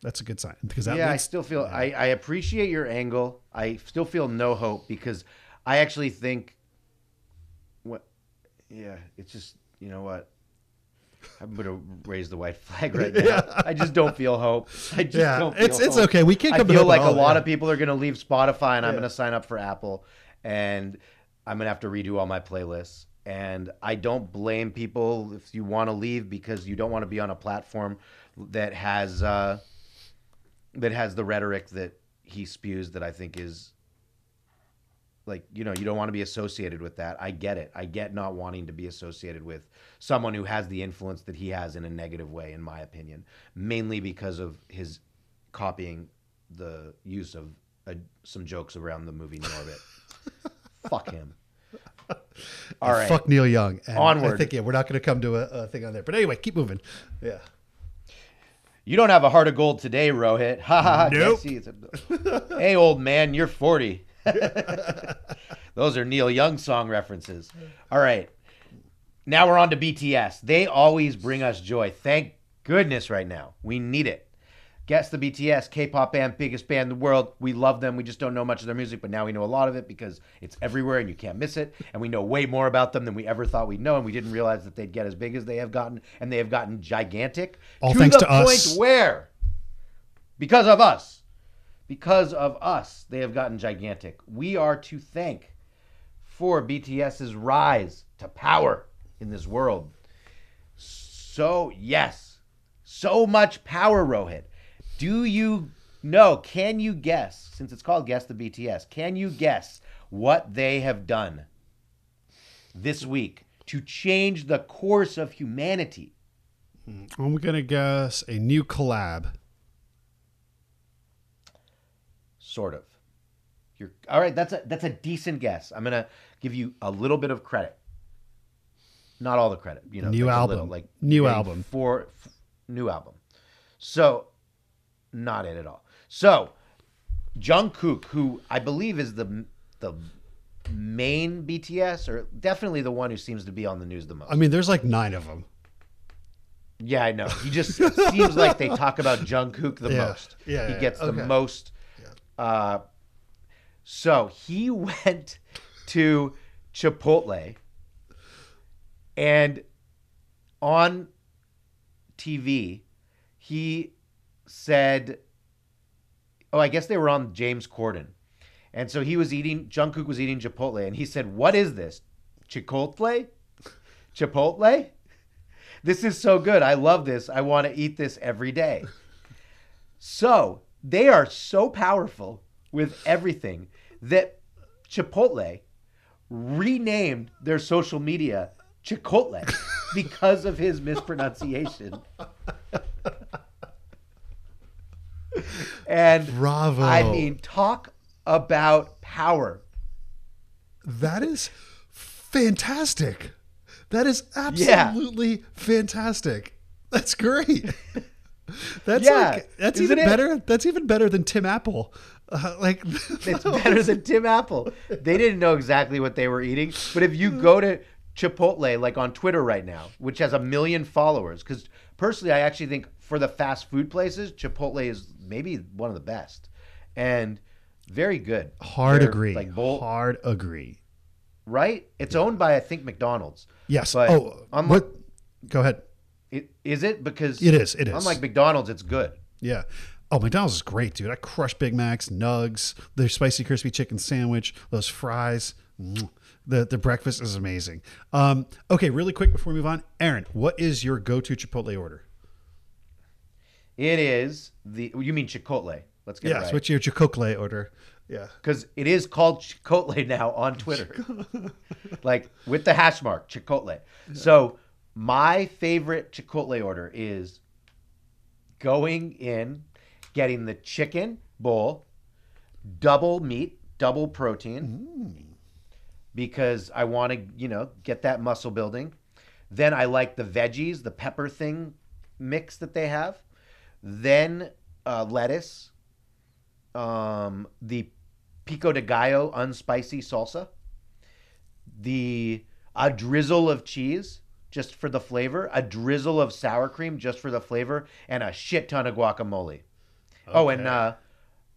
that's a good sign. Because that yeah, leads, I still feel yeah. I, I appreciate your angle. I still feel no hope because I actually think what, yeah, it's just, you know what? I'm going to raise the white flag right now. Yeah. I just don't feel hope. I just yeah. don't feel it's, hope. It's okay. We can't come I feel to like a lot yeah. of people are going to leave Spotify and yeah. I'm going to sign up for Apple and I'm going to have to redo all my playlists. And I don't blame people if you want to leave because you don't want to be on a platform that has, uh, that has the rhetoric that he spews that I think is like, you know, you don't want to be associated with that. I get it. I get not wanting to be associated with someone who has the influence that he has in a negative way, in my opinion, mainly because of his copying the use of a, some jokes around the movie Norbit. Fuck him. All right. Fuck Neil Young. And onward. I think, yeah, we're not going to come to a, a thing on there. But anyway, keep moving. Yeah. You don't have a heart of gold today, Rohit. Ha ha. Nope. A... Hey, old man, you're forty. Those are Neil Young song references. All right. Now we're on to B T S. They always bring us joy. Thank goodness right now. We need it. Guess the B T S, K-pop band, biggest band in the world. We love them. We just don't know much of their music, but now we know a lot of it because it's everywhere and you can't miss it. And we know way more about them than we ever thought we'd know. And we didn't realize that they'd get as big as they have gotten. And they have gotten gigantic. All to thanks the to point us. Where? Because of us. Because of us, they have gotten gigantic. We are to thank for BTS's rise to power in this world. So, yes, so much power, Rohit. Do you know, can you guess, since it's called Guess the B T S, can you guess what they have done this week to change the course of humanity? I'm going to guess a new collab. Sort of. You're all right. That's a, that's a decent guess. I'm going to give you a little bit of credit. Not all the credit, you know, new like album, little, like new album for f- new album. So not it at all. So Jungkook, who I believe is the, the main B T S or definitely the one who seems to be on the news the most. I mean, there's like nine of them. Yeah, I know. He just it seems like they talk about Jungkook the yeah. most. Yeah, he yeah, gets yeah. the okay. most. Uh, so he went to Chipotle and on T V, he said, oh, I guess they were on James Corden. And so he was eating, Jungkook was eating Chipotle and he said, what is this? Chipotle? Chipotle? This is so good. I love this. I want to eat this every day. So they are so powerful with everything that Chipotle renamed their social media Chicotle because of his mispronunciation. And bravo. I mean, talk about power. That is fantastic. That is absolutely yeah. fantastic. That's great. That's yeah. like that's Isn't even it? better. That's even better than Tim Apple. Uh, like it's better than Tim Apple. They didn't know exactly what they were eating, but if you go to Chipotle, like on Twitter right now, which has a million followers, because personally, I actually think for the fast food places, Chipotle is maybe one of the best and very good. Hard They're agree. Like bold, hard agree. Right? It's yeah. owned by, I think, McDonald's. Yes. But oh, unlike, what? Go ahead. It, is it? Because it is. It is. Unlike McDonald's, it's good. Yeah. Oh, McDonald's is great, dude. I crush Big Macs, nugs, their spicy crispy chicken sandwich, those fries. The the breakfast is amazing. Um, okay, really quick before we move on, Aaron, what is your go-to Chipotle order? It is the you mean Chicotle. Let's get yeah, it right. Yeah, what's your Chicotle order? Yeah, because it is called Chicotle now on Twitter, like with the hash mark Chicotle. Yeah. So my favorite Chicotle order is going in, getting the chicken bowl, double meat, double protein, mm. because I want to, you know, get that muscle building. Then I like the veggies, the pepper thing mix that they have. Then uh, lettuce, um, the pico de gallo unspicy salsa, the a drizzle of cheese just for the flavor, a drizzle of sour cream just for the flavor, and a shit ton of guacamole. Okay. Oh, and uh,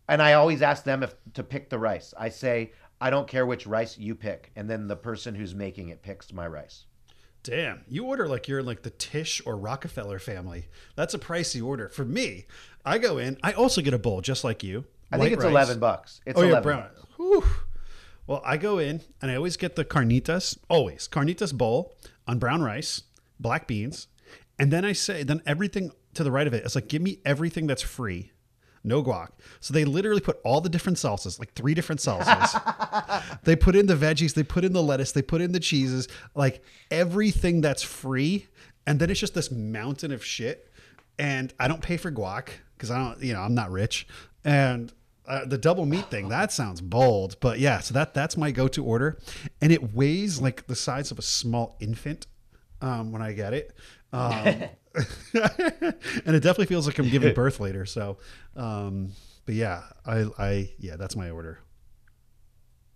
and I always ask them if to pick the rice. I say, I don't care which rice you pick, and then the person who's making it picks my rice. Damn, you order like you're in like the Tisch or Rockefeller family. That's a pricey order. For me, I go in. I also get a bowl, just like you. I think it's rice. eleven bucks. It's oh, eleven. Yeah, brown. Whew. Well, I go in and I always get the carnitas, always carnitas bowl on brown rice, black beans. And then I say, then everything to the right of it, it's like, give me everything that's free. No guac. So they literally put all the different salsas, like three different salsas. They put in the veggies. They put in the lettuce. They put in the cheeses, like everything that's free. And then it's just this mountain of shit. And I don't pay for guac because I don't, you know, I'm not rich. And uh, the double meat thing, that sounds bold. But yeah, so that that's my go-to order. And it weighs like the size of a small infant um, when I get it. Um, and it definitely feels like I'm giving birth later. So, um, but yeah, I, I, yeah, that's my order.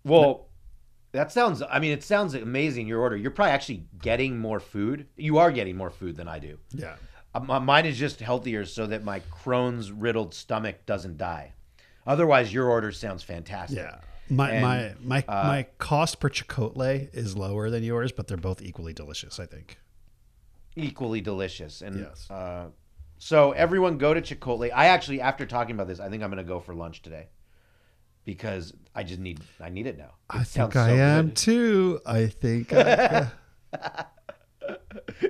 Well, that sounds, I mean, it sounds amazing. Your order, you're probably actually getting more food. You are getting more food than I do. Yeah. Uh, mine is just healthier so that my Crohn's riddled stomach doesn't die. Otherwise your order sounds fantastic. Yeah. My, and, my, my, uh, my cost per Chipotle is lower than yours, but they're both equally delicious, I think. Equally delicious. And yes. uh, so everyone go to Chipotle. I actually, after talking about this, I think I'm going to go for lunch today because I just need, I need it now. It I think I so am good. too. I think I, uh...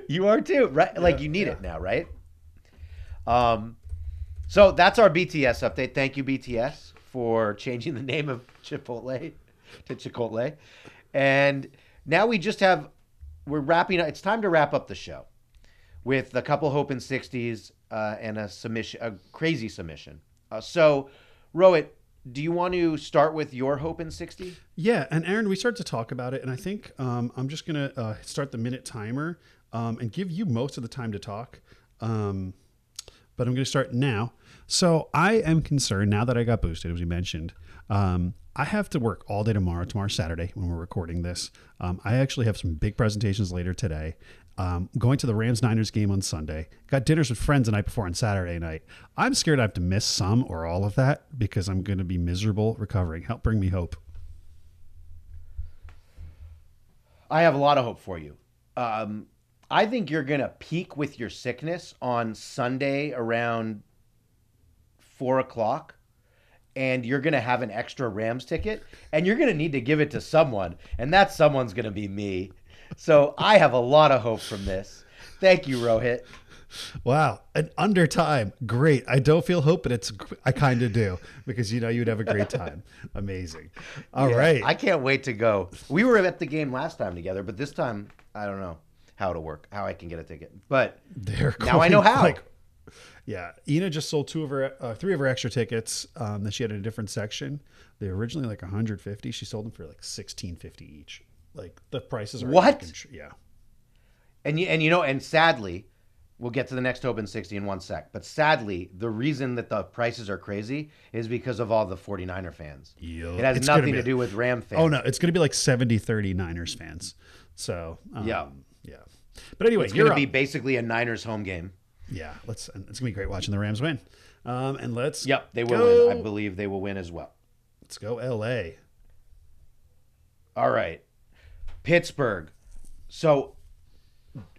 you are too, right? Yeah, like you need yeah. it now, right? Um, so that's our B T S update. Thank you, B T S, for changing the name of Chipotle to Chipotle. And now we just have, we're wrapping up. It's time to wrap up the show with a couple Hope in sixties uh, and a submission, a crazy submission. Uh, so, Rohit, do you want to start with your Hope in sixty? Yeah, and Aaron, we start to talk about it, and I think um, I'm just going to uh, start the minute timer um, and give you most of the time to talk, um, but I'm going to start now. So I am concerned, now that I got boosted, as we mentioned, um, I have to work all day tomorrow, tomorrow Saturday when we're recording this. Um, I actually have some big presentations later today. Um, going to the Rams Niners game on Sunday. Got dinners with friends the night before on Saturday night. I'm scared I have to miss some or all of that because I'm going to be miserable recovering. Help bring me hope. I have a lot of hope for you. Um, I think you're going to peak with your sickness on Sunday around four o'clock. and you're going to have an extra Rams ticket, and you're going to need to give it to someone, and that someone's going to be me. So I have a lot of hope from this. Thank you, Rohit. Wow. And under time. Great. I don't feel hope, but it's, I kind of do, because, you know, you'd have a great time. Amazing. All yeah, right. I can't wait to go. We were at the game last time together, but this time, I don't know how it'll work, how I can get a ticket. But They're now going, I know how. Like, yeah. Ina just sold two of her, uh, three of her extra tickets um, that she had in a different section. They were originally like one hundred fifty. She sold them for like sixteen fifty each. Like the prices are. What? Like, yeah. And you, and you know, and sadly, we'll get to the next Open sixty in one sec. But sadly, the reason that the prices are crazy is because of all the 49er fans. Yo, it has nothing be, to do with Ram fans. Oh, no. It's going to be like seventy thirty Niners fans. So, um, yeah. Yeah. But anyway, it's going to be basically a Niners home game. Yeah. Let's. It's going to be great watching the Rams win. Um, and let's. Yep. They will go. win. I believe they will win as well. Let's go L A. All right. Pittsburgh. So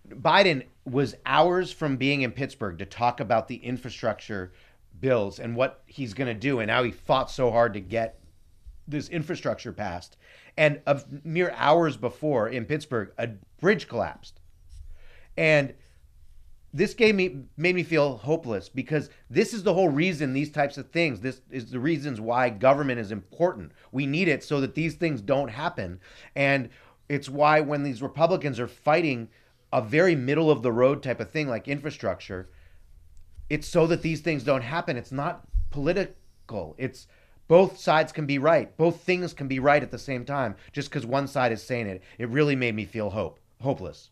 Biden was hours from being in Pittsburgh to talk about the infrastructure bills and what he's going to do and how he fought so hard to get this infrastructure passed. And a mere hours before in Pittsburgh, a bridge collapsed. And this gave me, made me feel hopeless, because this is the whole reason these types of things, this is the reasons why government is important. We need it so that these things don't happen. And it's why when these Republicans are fighting a very middle of the road type of thing like infrastructure, it's so that these things don't happen. It's not political. It's both sides can be right. Both things can be right at the same time. Just because one side is saying it, it really made me feel hope, hopeless.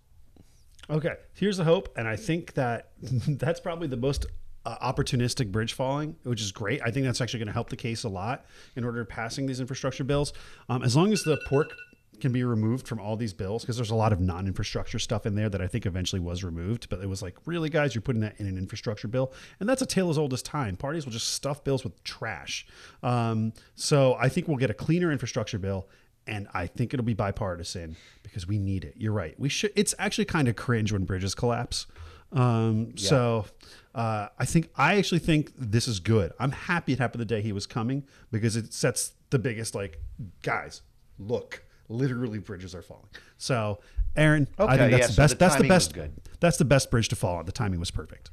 Okay, here's the hope. And I think that that's probably the most Uh, opportunistic bridge falling, which is great. I think that's actually going to help the case a lot in order to passing these infrastructure bills. Um, as long as the pork can be removed from all these bills, because there's a lot of non-infrastructure stuff in there that I think eventually was removed, but it was like, really, guys, you're putting that in an infrastructure bill? And that's a tale as old as time. Parties will just stuff bills with trash. Um, so I think we'll get a cleaner infrastructure bill. And I think it'll be bipartisan because we need it. You're right. We should. It's actually kind of cringe when bridges collapse. Um, yeah. So uh, I think I actually think this is good. I'm happy it happened the day he was coming, because it sets the biggest, like, guys, look, literally bridges are falling. So, Aaron, okay, I think that's yeah, the so best. The that's the best. Good. That's the best bridge to fall on. The timing was perfect.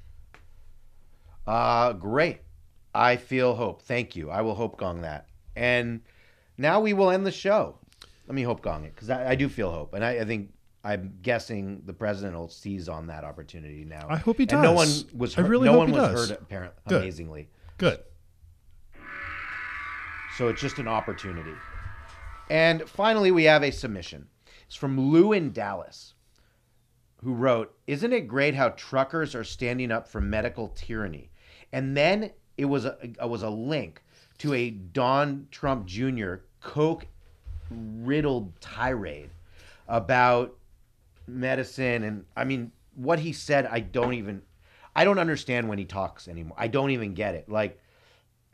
Uh, great. I feel hope. Thank you. I will hope gong that. And now we will end the show. Let me hope gong it, because I, I do feel hope. And I, I think. I'm guessing the president will seize on that opportunity now. I hope he does. And no one was hurt. I really no hope one he was does. hurt, apparently. Good. Amazingly. Good. So it's just an opportunity. And finally, we have a submission. It's from Lou in Dallas, who wrote, "Isn't it great how truckers are standing up for medical tyranny?" And then it was a, it was a link to a Donald Trump Junior coke-riddled tirade about medicine. And I mean, what he said, I don't even, I don't understand when he talks anymore. I don't even get it. Like,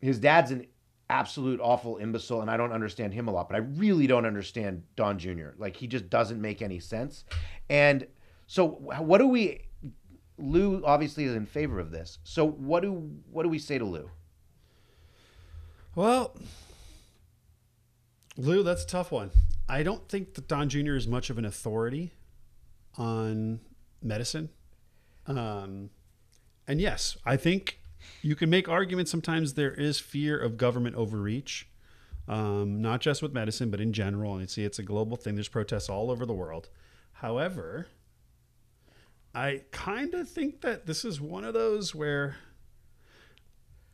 his dad's an absolute awful imbecile, and I don't understand him a lot, but I really don't understand Don Junior Like, he just doesn't make any sense. And so what do we, Lou obviously is in favor of this. So what do, what do we say to Lou? Well, Lou, that's a tough one. I don't think that Don Junior is much of an authority on medicine. Um, and yes, I think you can make arguments. Sometimes there is fear of government overreach, um, not just with medicine, but in general. And you see, it's a global thing. There's protests all over the world. However, I kind of think that this is one of those where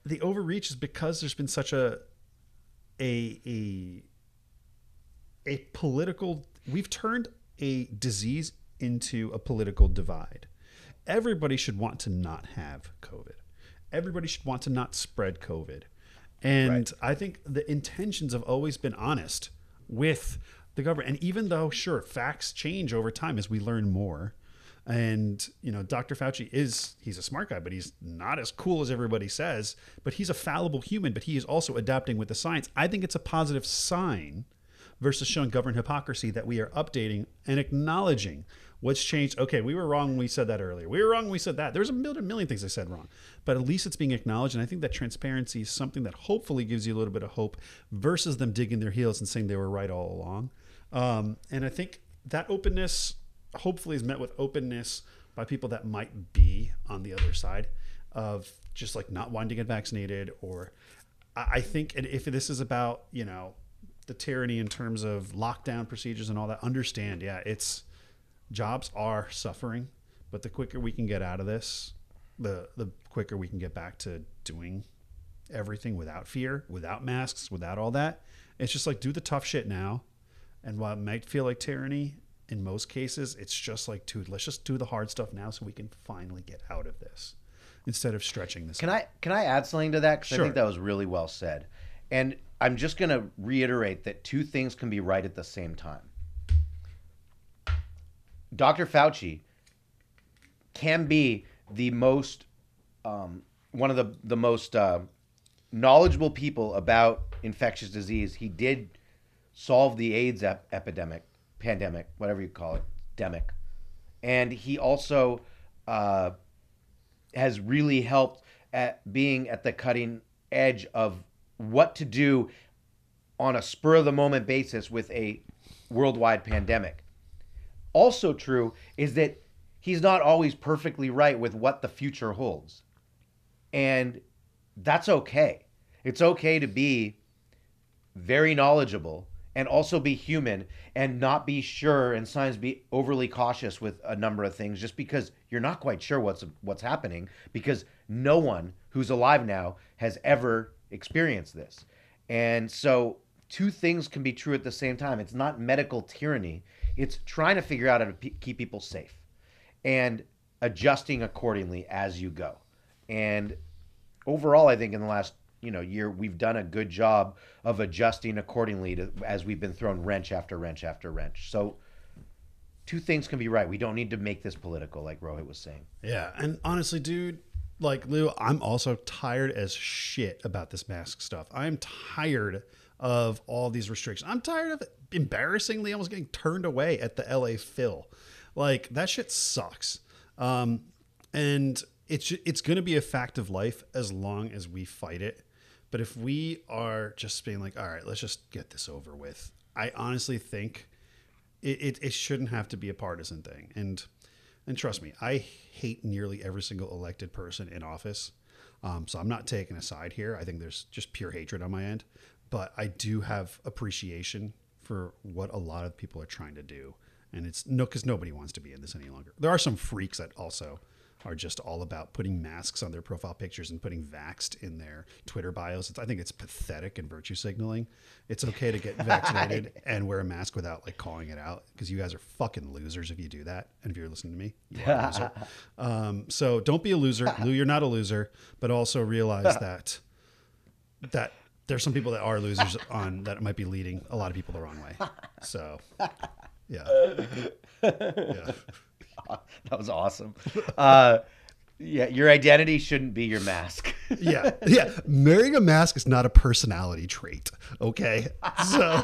the overreach is because there's been such a, a, a, a political, we've turned a disease into a political divide. Everybody should want to not have COVID. Everybody should want to not spread COVID. And right. I think the intentions have always been honest with the government. And even though, sure, facts change over time as we learn more. And, you know, Doctor Fauci is, he's a smart guy, but he's not as cool as everybody says. But he's a fallible human, but he is also adapting with the science. I think it's a positive sign versus showing government hypocrisy that we are updating and acknowledging what's changed. Okay, we were wrong when we said that earlier. We were wrong when we said that. There's a million, million things I said wrong, but at least it's being acknowledged. And I think that transparency is something that hopefully gives you a little bit of hope versus them digging their heels and saying they were right all along. Um, and I think that openness hopefully is met with openness by people that might be on the other side of just like not wanting to get vaccinated. Or I think if this is about, you know, the tyranny in terms of lockdown procedures and all that, understand, yeah, it's jobs are suffering, but the quicker we can get out of this, the the quicker we can get back to doing everything without fear, without masks, without all that. It's just like, do the tough shit now. And while it might feel like tyranny, in most cases, it's just like, dude, let's just do the hard stuff now so we can finally get out of this instead of stretching this. Can out. I can I add something to that? Because sure. I think that was really well said. And I'm just going to reiterate that two things can be right at the same time. Doctor Fauci can be the most, um, one of the, the most uh, knowledgeable people about infectious disease. He did solve the AIDS ep- epidemic. pandemic, whatever you call it, demic. And he also uh, has really helped at being at the cutting edge of what to do on a spur of the moment basis with a worldwide pandemic. Also true is that he's not always perfectly right with what the future holds. And that's okay. It's okay to be very knowledgeable and also be human and not be sure, and sometimes be overly cautious with a number of things just because you're not quite sure what's what's happening, because no one who's alive now has ever experienced this. And so two things can be true at the same time. It's not medical tyranny. It's trying to figure out how to p- keep people safe and adjusting accordingly as you go. And overall, I think in the last you know, year, we've done a good job of adjusting accordingly to, as we've been thrown wrench after wrench after wrench. So two things can be right. We don't need to make this political, like Rohit was saying. Yeah. And honestly, dude, like Lou, I'm also tired as shit about this mask stuff. I'm tired of all these restrictions. I'm tired of embarrassingly almost getting turned away at the L A Phil. Like that shit sucks. Um, and it's, it's going to be a fact of life as long as we fight it. But if we are just being like, all right, let's just get this over with, I honestly think it, it, it shouldn't have to be a partisan thing. And and trust me, I hate nearly every single elected person in office. Um, so I'm not taking a side here. I think there's just pure hatred on my end. But I do have appreciation for what a lot of people are trying to do. And it's no, because nobody wants to be in this any longer. There are some freaks that also are just all about putting masks on their profile pictures and putting vaxxed in their Twitter bios. It's, I think it's pathetic and virtue signaling. It's okay to get vaccinated and wear a mask without like calling it out, because you guys are fucking losers if you do that. And if you're listening to me, you are a loser. Um, so don't be a loser. Lou, you're not a loser, but also realize that that there's some people that are losers on that might be leading a lot of people the wrong way. So yeah. Yeah. That was awesome. Uh, yeah, your identity shouldn't be your mask. Yeah, yeah. Marrying a mask is not a personality trait. Okay, so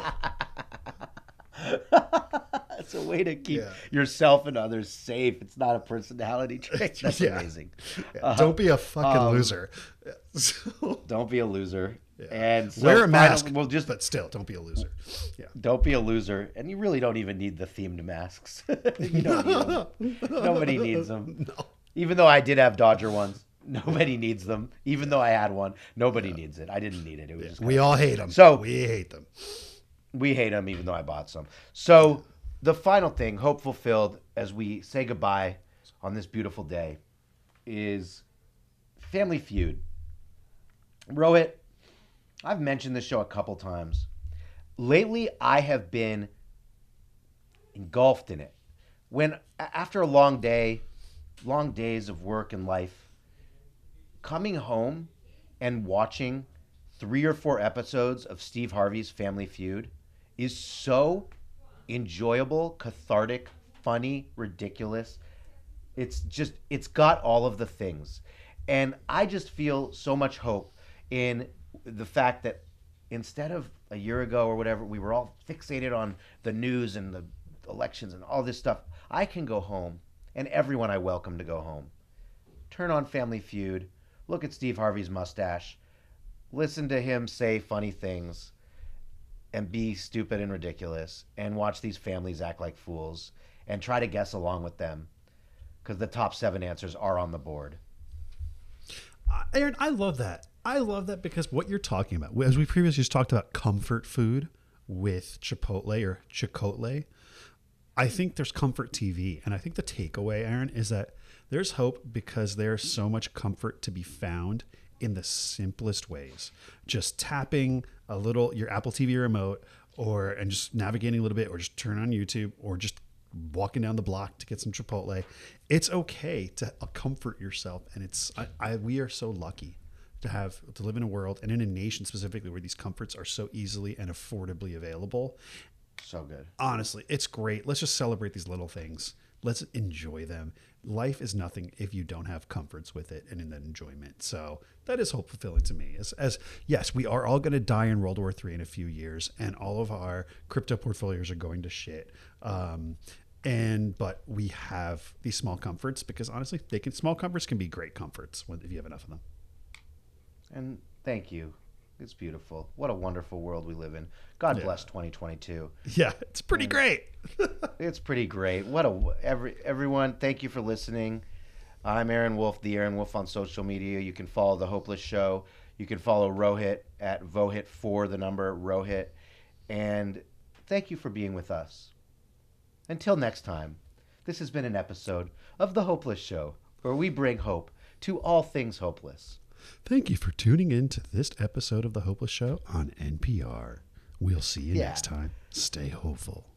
it's a way to keep yeah. yourself and others safe. It's not a personality trait. That's yeah. amazing. Yeah. Uh, don't be a fucking um, loser. So... Don't be a loser. Yeah. And so wear a mask. Final, well, just but still, don't be a loser. Yeah, don't be a loser. And you really don't even need the themed masks. You don't need them. Nobody needs them. No. Even though I did have Dodger ones, nobody needs them. Even yeah. though I had one, nobody yeah. needs it. I didn't need it. It was yeah. just we all hate them. So we hate them. We hate them, even though I bought some. So the final thing, hope fulfilled, as we say goodbye on this beautiful day, is Family Feud. Rohit, I've mentioned this show a couple times. Lately, I have been engulfed in it. When, after a long day, long days of work and life, coming home and watching three or four episodes of Steve Harvey's Family Feud is so enjoyable, cathartic, funny, ridiculous. It's just, it's got all of the things. And I just feel so much hope in the fact that instead of a year ago or whatever, we were all fixated on the news and the elections and all this stuff. I can go home, and everyone I welcome to go home. Turn on Family Feud, look at Steve Harvey's mustache, listen to him say funny things, and be stupid and ridiculous, and watch these families act like fools, and try to guess along with them, because the top seven answers are on the board. Aaron, I love that. I love that because what you're talking about, as we previously just talked about comfort food with Chipotle or Chicotle, I think there's comfort T V. And I think the takeaway, Aaron, is that there's hope because there's so much comfort to be found in the simplest ways. Just tapping a little, your Apple T V remote, or and just navigating a little bit, or just turn on YouTube, or just walking down the block to get some Chipotle. It's okay to comfort yourself. And it's, I, I we are so lucky to have, to live in a world and in a nation specifically where these comforts are so easily and affordably available. So good. Honestly, it's great. Let's just celebrate these little things. Let's enjoy them. Life is nothing if you don't have comforts with it and in that enjoyment. So that is hope fulfilling to me. As, as yes, we are all going to die in World War Three in a few years, and all of our crypto portfolios are going to shit. Um, and but we have these small comforts because honestly, they can small comforts can be great comforts when, if you have enough of them. And thank you. It's beautiful. What a wonderful world we live in. God yeah. bless twenty twenty-two. Yeah, it's pretty and great. It's pretty great. What a every everyone. Thank you for listening. I'm Aaron Wolf, the Aaron Wolf on social media. You can follow The Hopeless Show. You can follow Rohit at Vohit for the number Rohit. And thank you for being with us. Until next time, this has been an episode of The Hopeless Show, where we bring hope to all things hopeless. Thank you for tuning in to this episode of The Hopeless Show on N P R. We'll see you yeah. next time. Stay hopeful.